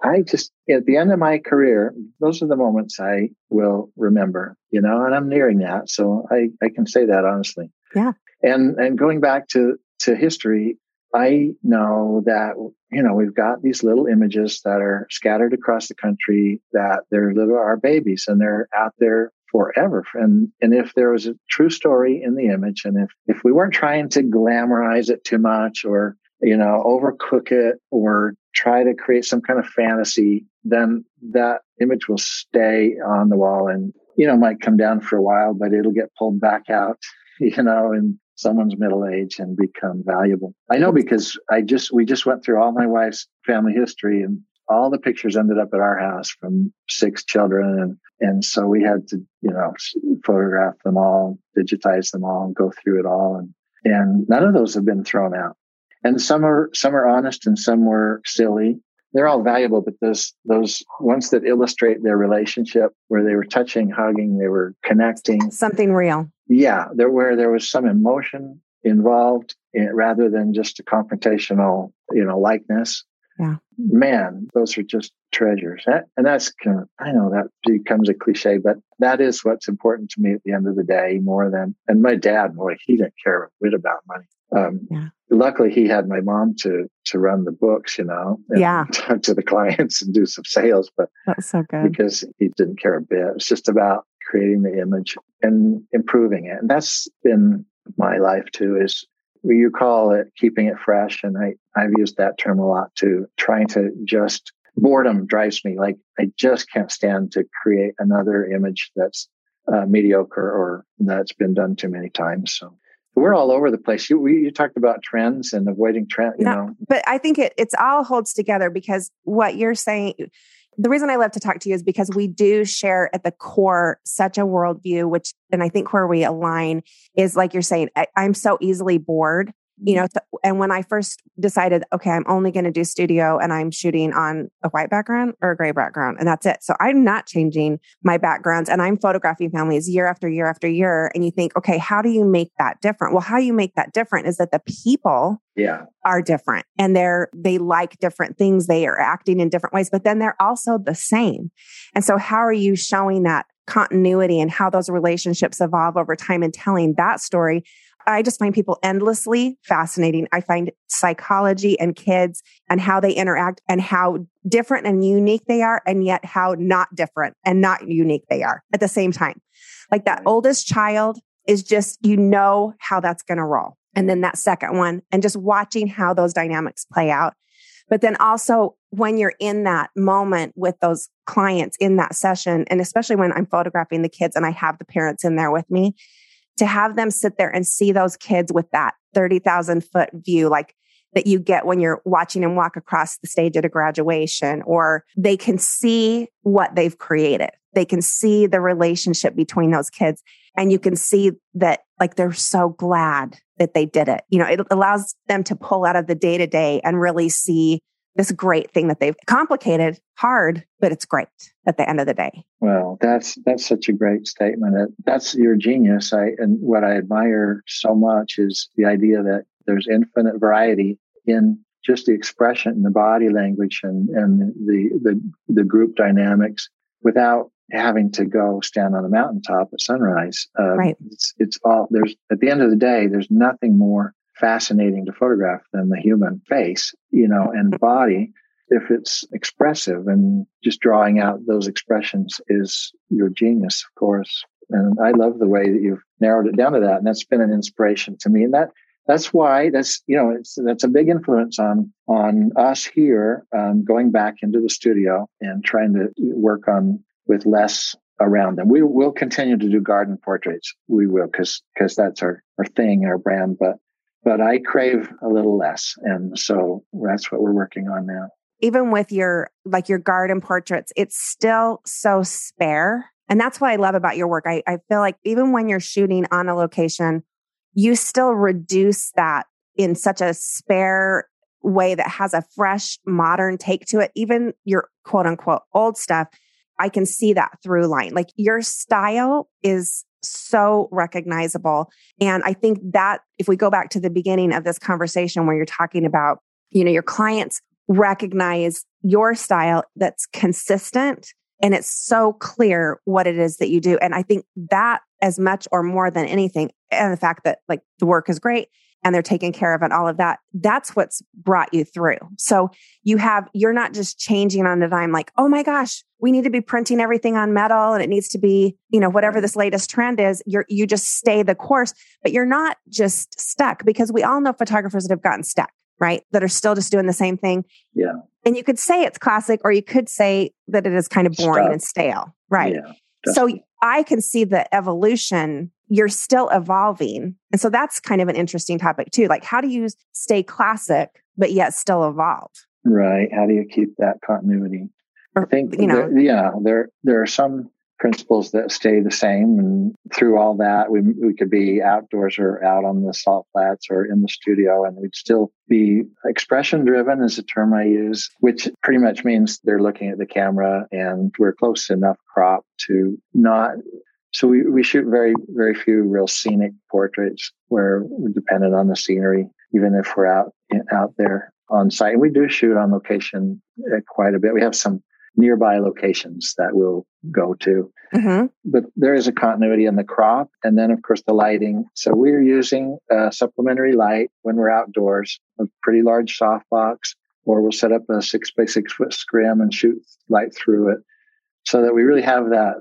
I just, at the end of my career, those are the moments I will remember, you know, and I'm nearing that. So I can say that honestly. Yeah. And going back to history, I know that, you know, we've got these little images that are scattered across the country that they're little, our babies, and they're out there forever. And if there was a true story in the image, and if we weren't trying to glamorize it too much or, you know, overcook it or try to create some kind of fantasy, then that image will stay on the wall and, you know, might come down for a while, but it'll get pulled back out, you know, in someone's middle age and become valuable. I know because we just went through all my wife's family history, and all the pictures ended up at our house from 6 children. And so we had to, you know, photograph them all, digitize them all, and go through it all. And none of those have been thrown out. And some are honest and some were silly. They're all valuable, but those ones that illustrate their relationship where they were touching, hugging, they were connecting. Something real. Yeah. Where there was some emotion involved rather than just a confrontational, you know, likeness. Yeah. Man, those are just treasures. And that's kind of, I know that becomes a cliche, but that is what's important to me at the end of the day more than, and my dad, boy, he didn't care a bit about money. Luckily he had my mom to run the books, you know, and talk to the clients and do some sales, but that's so good because he didn't care a bit. It's just about creating the image and improving it. And that's been my life too, is You call it keeping it fresh. And I've used that term a lot too. Trying to just, boredom drives me. Like I just can't stand to create another image that's mediocre or that's been done too many times. So we're all over the place. You talked about trends and avoiding trends, you know. But I think it's all holds together because what you're saying, the reason I love to talk to you is because we do share at the core such a worldview, which, and I think where we align is like you're saying, I'm so easily bored, you know, and when I first decided, okay, I'm only going to do studio and I'm shooting on a white background or a gray background and that's it. So I'm not changing my backgrounds and I'm photographing families year after year after year. And you think, okay, how do you make that different? Well, how you make that different is that the people are different and they like different things. They are acting in different ways, but then they're also the same. And so how are you showing that continuity and how those relationships evolve over time and telling that story? I just find people endlessly fascinating. I find psychology and kids and how they interact and how different and unique they are, and yet how not different and not unique they are at the same time. Like that oldest child is just, you know how that's going to roll. And then that second one and just watching how those dynamics play out. But then also when you're in that moment with those clients in that session, and especially when I'm photographing the kids and I have the parents in there with me, to have them sit there and see those kids with that 30,000 foot view, like that you get when you're watching them walk across the stage at a graduation, or they can see what they've created. They can see the relationship between those kids. And you can see that like, they're so glad that they did it. You know, it allows them to pull out of the day to day and really see this great thing that they've complicated, hard, but it's great at the end of the day. Well, that's such a great statement. That's your genius. And what I admire so much is the idea that there's infinite variety in just the expression and the body language and the group dynamics without having to go stand on a mountaintop at sunrise. Right. It's all there's at the end of the day, there's nothing more fascinating to photograph than the human face, you know, and body, if it's expressive, and just drawing out those expressions is your genius, of course. And I love the way that you've narrowed it down to that. And that's been an inspiration to me. And that's why that's a big influence on us here, going back into the studio and trying to work on with less around them. We will continue to do garden portraits. We will, because that's our thing, our brand, but I crave a little less. And so that's what we're working on now. Even with your garden portraits, it's still so spare. And that's what I love about your work. I feel like even when you're shooting on a location, you still reduce that in such a spare way that has a fresh, modern take to it. Even your quote unquote old stuff, I can see that through line. Like your style is so recognizable. And I think that if we go back to the beginning of this conversation where you're talking about, you know, your clients recognize your style that's consistent and it's so clear what it is that you do. And I think that as much or more than anything, and the fact that like the work is great and they're taken care of and all of that, that's what's brought you through. So you're not just changing on a dime like, oh my gosh, we need to be printing everything on metal and it needs to be, you know, whatever this latest trend is. You just stay the course, but you're not just stuck, because we all know photographers that have gotten stuck, right? That are still just doing the same thing. Yeah. And you could say it's classic, or you could say that it is kind of boring and stale, right? Yeah, so I can see the evolution. You're still evolving. And so that's kind of an interesting topic too. Like, how do you stay classic, but yet still evolve? Right. How do you keep that continuity? I think, you know, there are some principles that stay the same. And through all that, we could be outdoors or out on the salt flats or in the studio, and we'd still be expression driven is a term I use, which pretty much means they're looking at the camera and we're close enough crop to not... So we shoot very, very few real scenic portraits where we're dependent on the scenery, even if we're out there on site. And we do shoot on location quite a bit. We have some nearby locations that we'll go to. Mm-hmm. But there is a continuity in the crop. And then, of course, the lighting. So we're using supplementary light when we're outdoors, a pretty large softbox, or we'll set up a 6x6 foot scrim and shoot light through it so that we really have that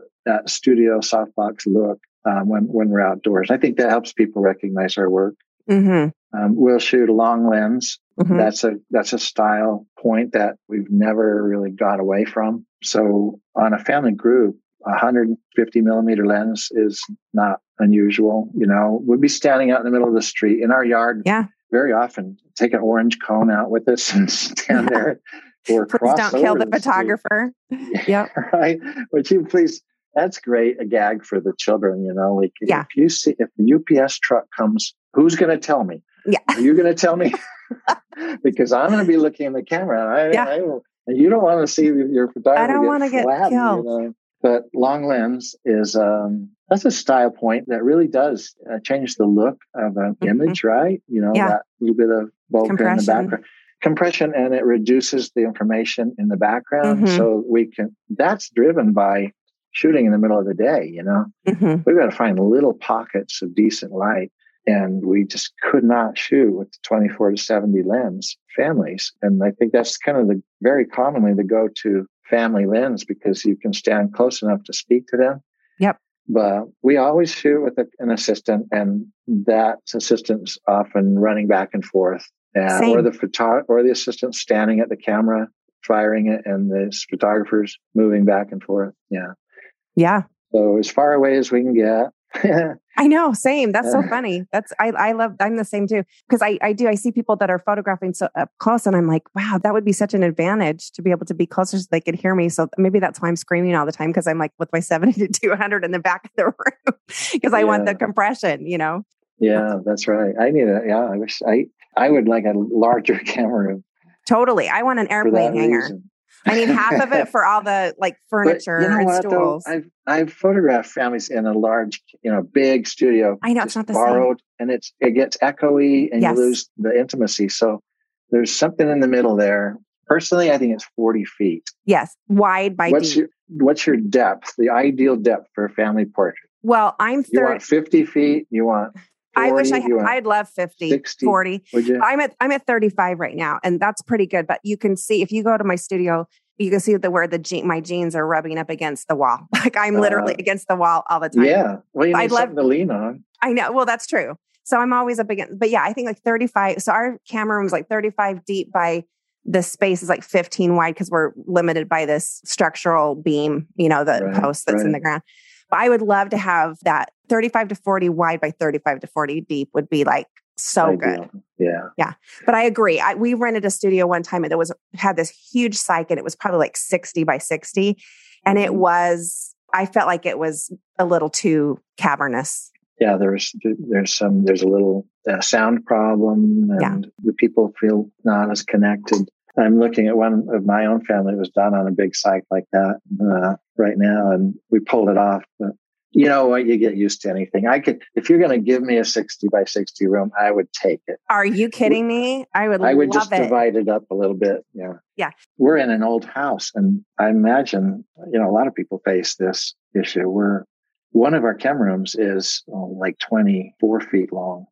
studio softbox look when we're outdoors. I think that helps people recognize our work. Mm-hmm. We'll shoot a long lens. Mm-hmm. That's a style point that we've never really got away from. So on a family group, 150 millimeter lens is not unusual. You know, we'd be standing out in the middle of the street in our yard. Yeah. Very often take an orange cone out with us and stand there or cross over. Please don't kill the photographer. Yeah. Right. Would you please? That's great. A gag for the children, you know, like yeah. If you see, if the UPS truck comes, who's going to tell me? Yeah. Are you going to tell me? Because I'm going to be looking in the camera and I you don't want to see your photographer. I don't want to get killed. You know? But long lens is, that's a style point that really does change the look of an image, right? You know, that little bit of bokeh in the background. Compression, and it reduces the information in the background. Mm-hmm. So that's driven by shooting in the middle of the day, you know. Mm-hmm. We've got to find little pockets of decent light. And we just could not shoot with the 24 to 70 lens families. And I think that's kind of the very commonly the go-to family lens because you can stand close enough to speak to them. Yep. But we always shoot with an assistant, and that assistant's often running back and forth, or the assistant standing at the camera, firing it, and the photographer's moving back and forth. Yeah. Yeah. So as far away as we can get. I know. Same. That's so funny. I'm the same too. Cause I see people that are photographing so up close and I'm like, wow, that would be such an advantage to be able to be closer so they could hear me. So maybe that's why I'm screaming all the time. Cause I'm like with my 70 to 200 in the back of the room cause I want the compression, you know? Yeah, that's right. I need it. Yeah. I wish I would like a larger camera. Totally. I want an airplane hanger. I need half of it for all the like furniture and stools. Though? I've photographed families in a large, you know, big studio. I know it's not the same. And it gets echoey and you lose the intimacy. So there's something in the middle there. Personally, I think it's 40 feet. Yes, wide by deep. What's your depth? The ideal depth for a family portrait? Well, I'm 30. You want 50 feet? You want? 40, I wish I'd love 50, 60, 40. I'm at 35 right now, and that's pretty good. But you can see, if you go to my studio, you can see my jeans are rubbing up against the wall. Like I'm literally against the wall all the time. Yeah. Well, you need something to lean on. I know. Well, that's true. So I'm always up against, but yeah, I think like 35. So our camera room is like 35 deep by the space is like 15 wide because we're limited by this structural beam, you know, the post that's in the ground. I would love to have that 35 to 40 wide by 35 to 40 deep would be like so good. Yeah. Yeah. But I agree. We rented a studio one time and had this huge psych and it was probably like 60 by 60. And I felt like it was a little too cavernous. Yeah. There's a little sound problem and the people feel not as connected. I'm looking at one of my own family. It was done on a big site like that right now, and we pulled it off. But you know what? You get used to anything. If you're going to give me a 60 by 60 room, I would take it. Are you kidding me? I would just divide it up a little bit. Yeah. Yeah. We're in an old house, and I imagine, you know, a lot of people face this issue. One of our camera rooms is like 24 feet long.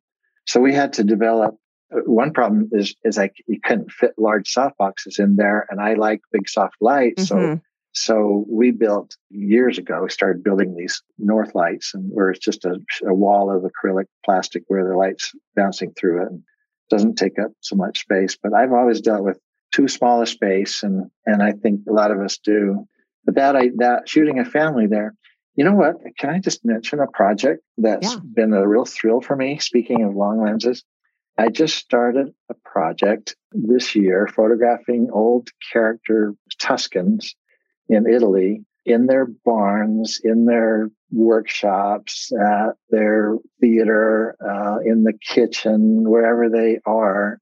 So we had to develop. One problem is like you couldn't fit large softboxes in there, and I like big soft lights. Mm-hmm. So we built years ago. We started building these north lights, and where it's just a wall of acrylic plastic where the light's bouncing through it, and doesn't take up so much space. But I've always dealt with too small a space, and I think a lot of us do. But that shooting a family there. You know what? Can I just mention a project that's been a real thrill for me? Speaking of long lenses. I just started a project this year photographing old character Tuscans in Italy, in their barns, in their workshops, at their theater, in the kitchen, wherever they are.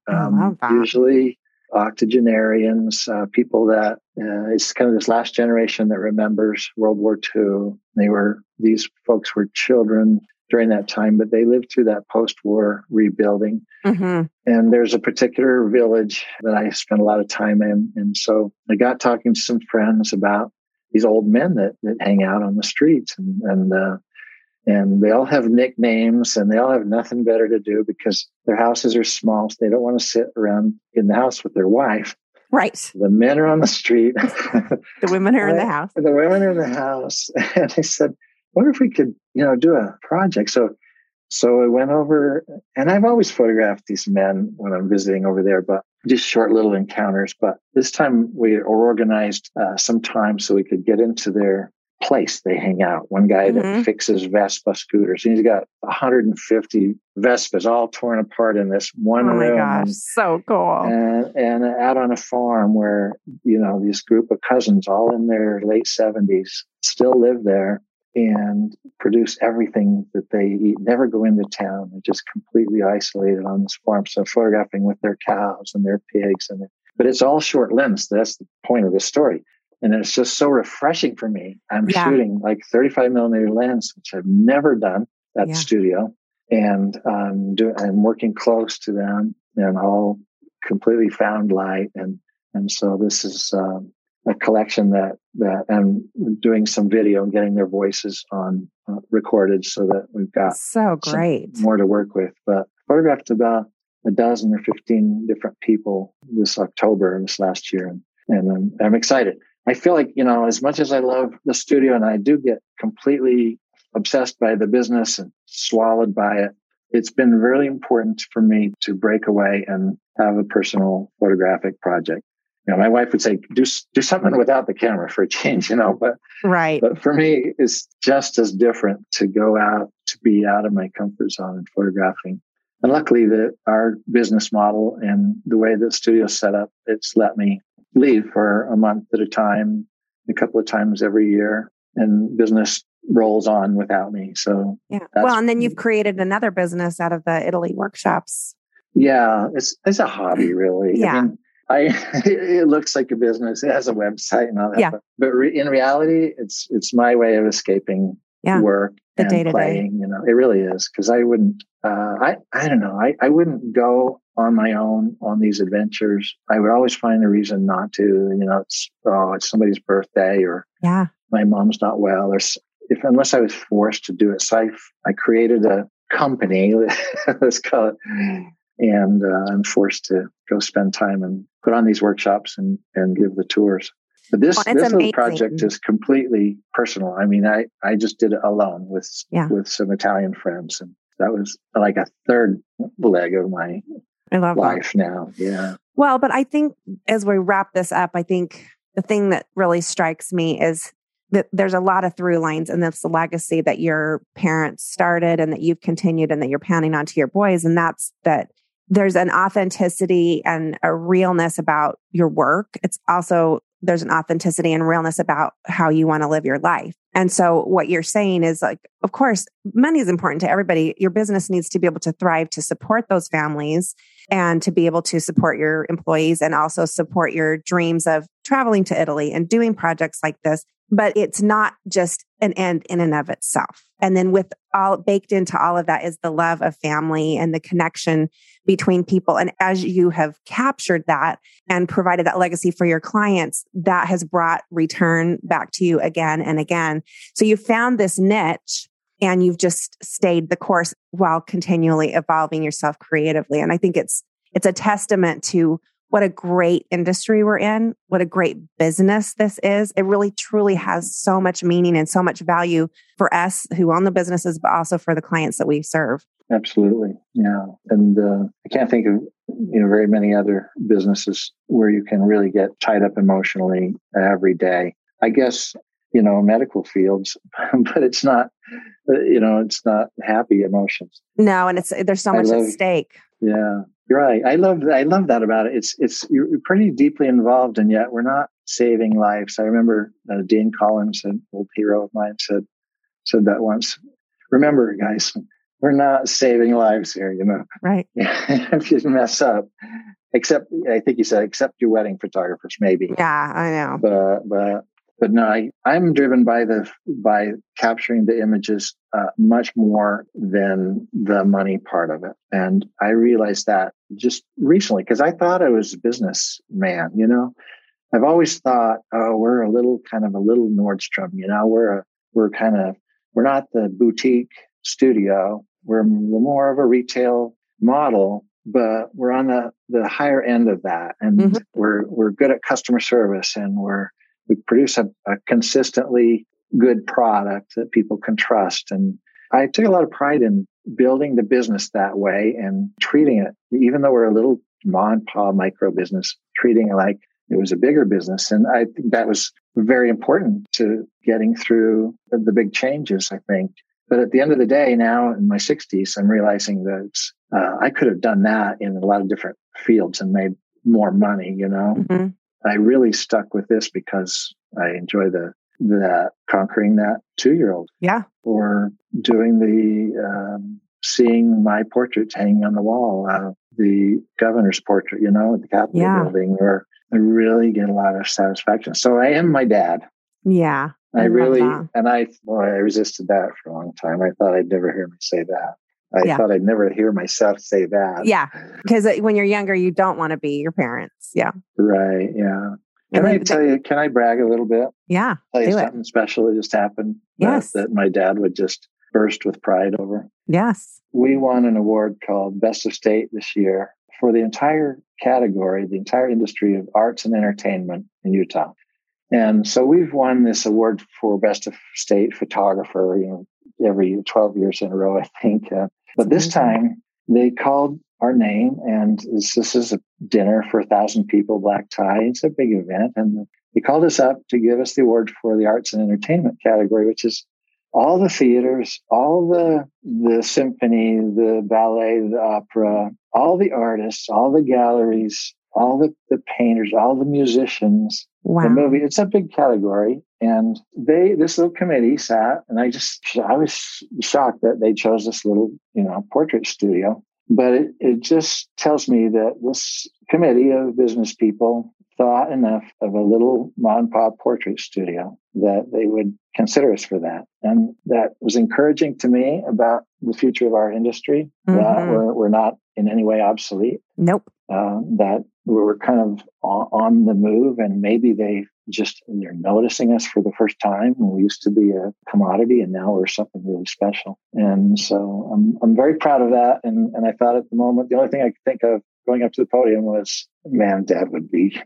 Usually octogenarians, people that it's kind of this last generation that remembers World War II. These folks were children during that time, but they lived through that post-war rebuilding. Mm-hmm. And there's a particular village that I spent a lot of time in. And so I got talking to some friends about these old men that hang out on the streets. And they all have nicknames and they all have nothing better to do because their houses are small. So they don't want to sit around in the house with their wife. Right. So the men are on the street. The women are in the house. The women are in the house. And I said, what if we could, you know, do a project? So So I went over, and I've always photographed these men when I'm visiting over there, but just short little encounters. But this time we organized some time so we could get into their place they hang out. One guy that fixes Vespa scooters, and he's got 150 Vespas all torn apart in this one room. Oh my gosh, so cool. And out on a farm where, you know, this group of cousins all in their late 70s still live there and produce everything that they eat, never go into town. They're just completely isolated on this farm. So photographing with their cows and their pigs, but it's all short lens. That's the point of the story. And it's just so refreshing for me. I'm shooting like 35 millimeter lens, which I've never done at the studio. And I'm working close to them and all completely found light. And so this is a collection that I'm doing some video and getting their voices on recorded so that we've got more to work with. But I photographed about a dozen or 15 different people this October and this last year. And I'm excited. I feel like, you know, as much as I love the studio and I do get completely obsessed by the business and swallowed by it, it's been really important for me to break away and have a personal photographic project. You know, my wife would say, do something without the camera for a change, you know, but for me, it's just as different to go out, to be out of my comfort zone and photographing. And luckily our business model and the way the studio's set up, it's let me leave for a month at a time, a couple of times every year, and business rolls on without me. So well, and then you've created another business out of the Italy workshops. Yeah, it's a hobby, really. Yeah, I mean, it looks like a business. It has a website and all that. Yeah. But in reality, it's my way of escaping work and day-to-day. Playing. You know, it really is, because I wouldn't. I don't know. I wouldn't go on my own on these adventures. I would always find a reason not to, you know, it's somebody's birthday or my mom's not well, or unless I was forced to do it. So I created a company, let's call it, and I'm forced to go spend time and put on these workshops and give the tours. But this little project is completely personal. I mean, I just did it alone with some Italian friends, and that was like a third leg of my life now. Yeah. Well, but I think as we wrap this up, I think the thing that really strikes me is that there's a lot of through lines, and that's the legacy that your parents started and that you've continued and that you're pounding onto your boys. And that's that there's an authenticity and a realness about your work. It's also, there's an authenticity and realness about how you want to live your life. And so what you're saying is, like, of course, money is important to everybody. Your business needs to be able to thrive, to support those families and to be able to support your employees and also support your dreams of traveling to Italy and doing projects like this. But it's not just an end in and of itself. And then with all baked into all of that is the love of family and the connection between people. And as you have captured that and provided that legacy for your clients, that has brought return back to you again and again. So you found this niche and you've just stayed the course while continually evolving yourself creatively. And I think it's a testament to what a great industry we're in, what a great business this is. It really truly has so much meaning and so much value for us who own the businesses, but also for the clients that we serve. Absolutely. Yeah. And I can't think of, you know, very many other businesses where you can really get tied up emotionally every day. I guess, you know, medical fields, but it's not, you know, it's not happy emotions. No. And there's so much at stake. Yeah. You're right. I love that about it. It's you're pretty deeply involved, and yet we're not saving lives. I remember Dean Collins, an old hero of mine, said that once. Remember, guys, we're not saving lives here, you know. Right. If you mess up, except I think he said, except your wedding photographers, maybe. Yeah, I know. But no, I'm driven by capturing the images much more than the money part of it. And I realized that just recently, because I thought I was a businessman, you know. I've always thought, oh, we're a little Nordstrom, you know, we're not the boutique studio. We're more of a retail model, but we're on the higher end of that. And we're good at customer service, and we produce a consistently good product that people can trust, and I took a lot of pride in building the business that way and treating it, even though we're a little ma and pa micro business, treating it like it was a bigger business. And I think that was very important to getting through the big changes, I think. But at the end of the day, now in my 60s, I'm realizing that I could have done that in a lot of different fields and made more money, you know. Mm-hmm. I really stuck with this because I enjoy the conquering that 2-year-old. Yeah. Or doing the, seeing my portrait hanging on the wall, the governor's portrait, you know, at the Capitol building, where I really get a lot of satisfaction. So I am my dad. Yeah. I really, and I resisted that for a long time. I thought I'd never hear me say that. I thought I'd never hear myself say that. Yeah. Because when you're younger, you don't want to be your parents. Yeah. Right. Yeah. Can I brag a little bit? Yeah. Tell you something special that just happened. Yes. That my dad would just burst with pride over. Yes. We won an award called Best of State this year for the entire category, the entire industry of arts and entertainment in Utah. And so we've won this award for Best of State Photographer, you know, every 12 years in a row, I think. But this time they called our name, and this is a dinner for 1,000 people, black tie. It's a big event. And they called us up to give us the award for the arts and entertainment category, which is all the theaters, all the symphony, the ballet, the opera, all the artists, all the galleries, all the painters, all the musicians, the movie. It's a big category. And this little committee sat, and I was shocked that they chose this little, you know, portrait studio. But it just tells me that this committee of business people thought enough of a little ma and pa portrait studio that they would consider us for that. And that was encouraging to me about the future of our industry. Mm-hmm. That we're not in any way obsolete. Nope. That we're kind of on the move, and maybe they're noticing us for the first time. We used to be a commodity, and now we're something really special. And so I'm very proud of that. And I thought at the moment, the only thing I could think of going up to the podium was, man, Dad would be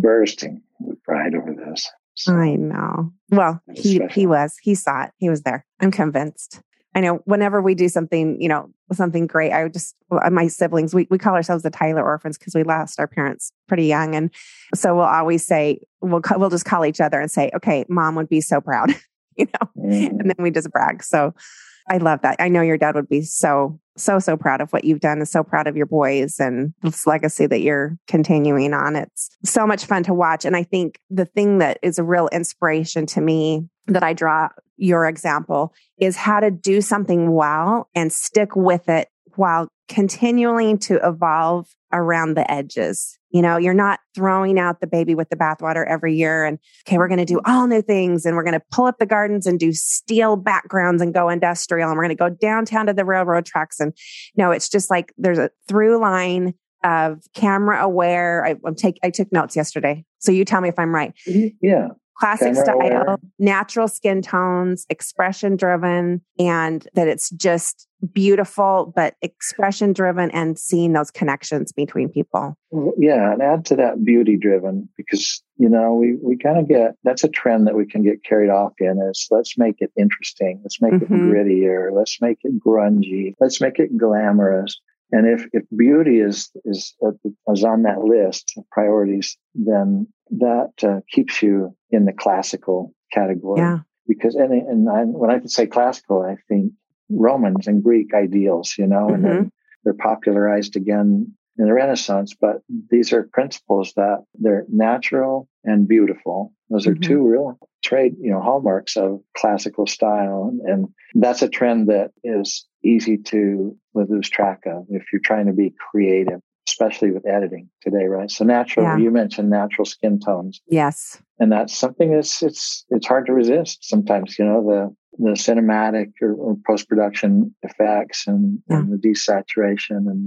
bursting with pride over this. So, I know. Well, he saw it. He was there. I'm convinced. I know whenever we do something, you know, something great, my siblings, we call ourselves the Tyler orphans because we lost our parents pretty young. And so we'll always say, we'll just call each other and say, okay, Mom would be so proud, you know, and then we just brag. So I love that. I know your dad would be so, so, so proud of what you've done and so proud of your boys and this legacy that you're continuing on. It's so much fun to watch. And I think the thing that is a real inspiration to me that I draw your example is how to do something well and stick with it while continuing to evolve around the edges. You know, you're not throwing out the baby with the bathwater every year and, okay, we're going to do all new things and we're going to pull up the gardens and do steel backgrounds and go industrial and we're going to go downtown to the railroad tracks. And no, it's just like there's a through line of camera aware. I took notes yesterday, so you tell me if I'm right. Yeah. Classic style, natural skin tones, expression driven, and that it's just beautiful, but expression driven and seeing those connections between people. Yeah. And add to that beauty driven, because, you know, we kind of get, that's a trend that we can get carried off in is let's make it interesting. Let's make it grittier. Let's make it grungy. Let's make it glamorous. And if beauty is on that list of priorities, then that keeps you in the classical category. Yeah. Because when I say classical, I think Romans and Greek ideals, you know, and then they're popularized again in the Renaissance. But these are principles that they're natural and beautiful. Those are two real hallmarks of classical style. And that's a trend that is easy to lose track of if you're trying to be creative, especially with editing today, right? So you mentioned natural skin tones. Yes. And that's something that's, it's hard to resist sometimes, you know, the cinematic or post-production effects and the desaturation and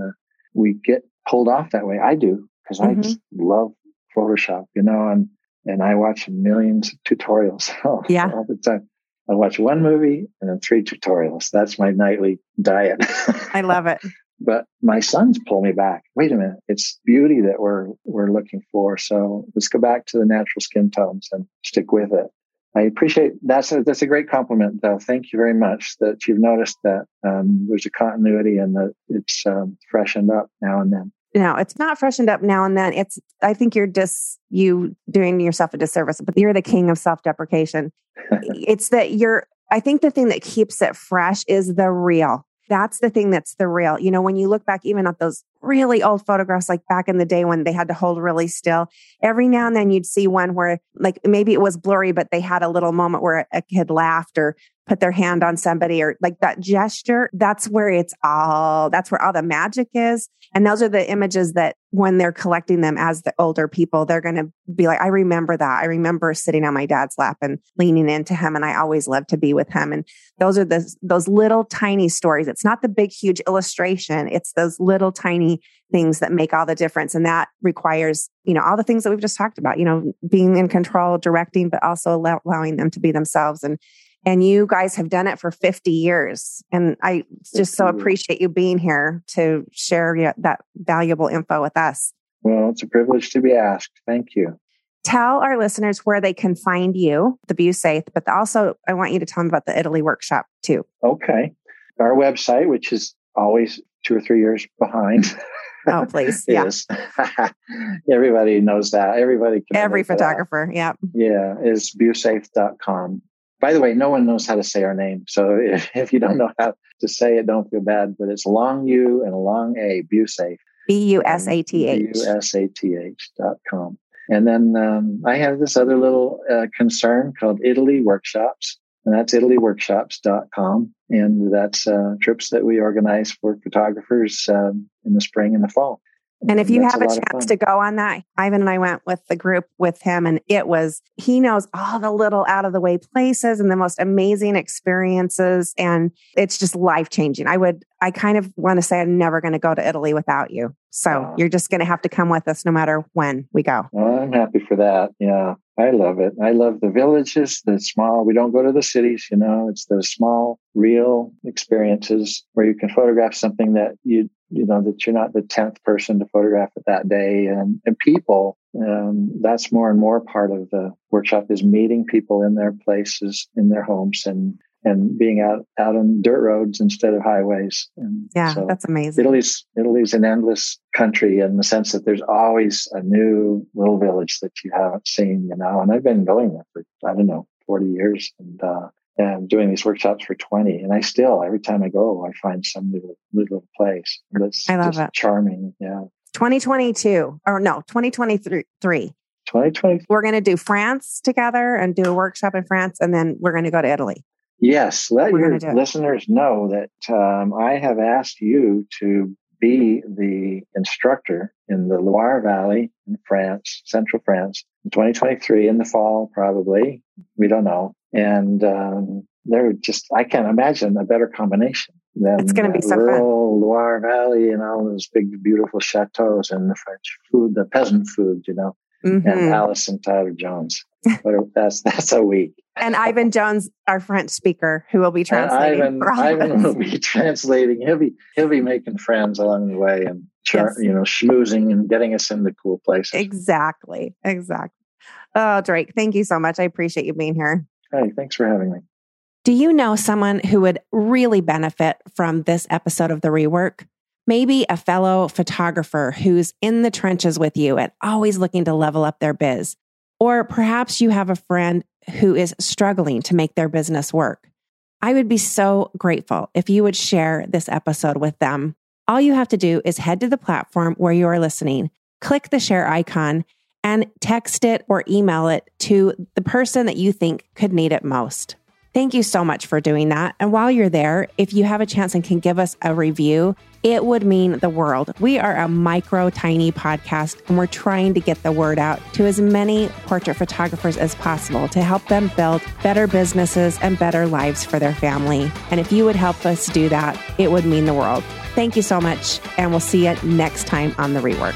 we get pulled off that way. I do, because I just love Photoshop, you know, and I watch millions of tutorials all the time. I watch one movie and then 3 tutorials. That's my nightly diet. I love it. But my sons pull me back. Wait a minute. It's beauty that we're looking for. So let's go back to the natural skin tones and stick with it. I appreciate that. That's a great compliment, though. Thank you very much that you've noticed that there's a continuity and that it's freshened up now and then. No, it's not freshened up now and then. It's, I think you're just, you doing yourself a disservice, but you're the king of self-deprecation. It's that you're, I think the thing that keeps it fresh is the real. That's the thing that's the real. You know, when you look back even at those really old photographs, like back in the day when they had to hold really still, every now and then you'd see one where like maybe it was blurry, but they had a little moment where a kid laughed or put their hand on somebody or like that gesture. That's where it's all, that's where all the magic is. And those are the images that when they're collecting them as the older people, they're going to be like, I remember that. I remember sitting on my dad's lap and leaning into him. And I always loved to be with him. And those are those little tiny stories. It's not the big, huge illustration. It's those little tiny things that make all the difference. And that requires, you know, all the things that we've just talked about, you know, being in control, directing, but also allowing them to be themselves. And you guys have done it for 50 years. And I just so appreciate you being here to share that valuable info with us. Well, it's a privilege to be asked. Thank you. Tell our listeners where they can find you, the Busath, but also I want you to tell them about the Italy Workshop too. Okay. Our website, which is always 2 or 3 years behind. Oh, please. Yes. Yeah. Everybody knows that. Everybody can. Every photographer. Yeah. Yeah. It's Busath.com. By the way, no one knows how to say our name. So if you don't know how to say it, don't feel bad. But it's long U and a long A, Busath. Busath. Busath.com. And then I have this other little concern called Italy Workshops. And that's ItalyWorkshops.com. And that's trips that we organize for photographers in the spring and the fall. And if you have a chance to go on that, Ivan and I went with the group with him, and it was, he knows all the little out of the way places and the most amazing experiences. And it's just life changing. I kind of want to say, I'm never going to go to Italy without you. So you're just going to have to come with us no matter when we go. Well, I'm happy for that. Yeah. I love it. I love the villages, the small, we don't go to the cities, you know, it's those small, real experiences where you can photograph something that you know, that you're not the 10th person to photograph it that day. And people, that's more and more part of the workshop is meeting people in their places, in their homes, and being out on dirt roads instead of highways. And yeah, so that's amazing. Italy's an endless country in the sense that there's always a new little village that you haven't seen, you know. And I've been going there for, I don't know, 40 years. And doing these workshops for 20. And I still, every time I go, I find some little place that's just it. Charming. Yeah. 2023. 2023. We're going to do France together and do a workshop in France. And then we're going to go to Italy. Yes. Let your listeners know that I have asked you to be the instructor in the Loire Valley in France, central France, in 2023 in the fall, probably. We don't know. And they're just, I can't imagine a better combination than it's going to be so rural fun. Loire Valley and all those big, beautiful chateaus and the French food, the peasant food, you know, and Allison Tyler-Jones. That's a week. And Ivan Jones, our French speaker, who will be translating. Ivan will be translating. He'll be making friends along the way and you know, schmoozing and getting us into cool places. Exactly. Oh, Drake, thank you so much. I appreciate you being here. Hey, thanks for having me. Do you know someone who would really benefit from this episode of The Rework? Maybe a fellow photographer who's in the trenches with you and always looking to level up their biz. Or perhaps you have a friend who is struggling to make their business work. I would be so grateful if you would share this episode with them. All you have to do is head to the platform where you are listening, click the share icon, and text it or email it to the person that you think could need it most. Thank you so much for doing that. And while you're there, if you have a chance and can give us a review, it would mean the world. We are a micro, tiny podcast, and we're trying to get the word out to as many portrait photographers as possible to help them build better businesses and better lives for their family. And if you would help us do that, it would mean the world. Thank you so much, and we'll see you next time on The Rework.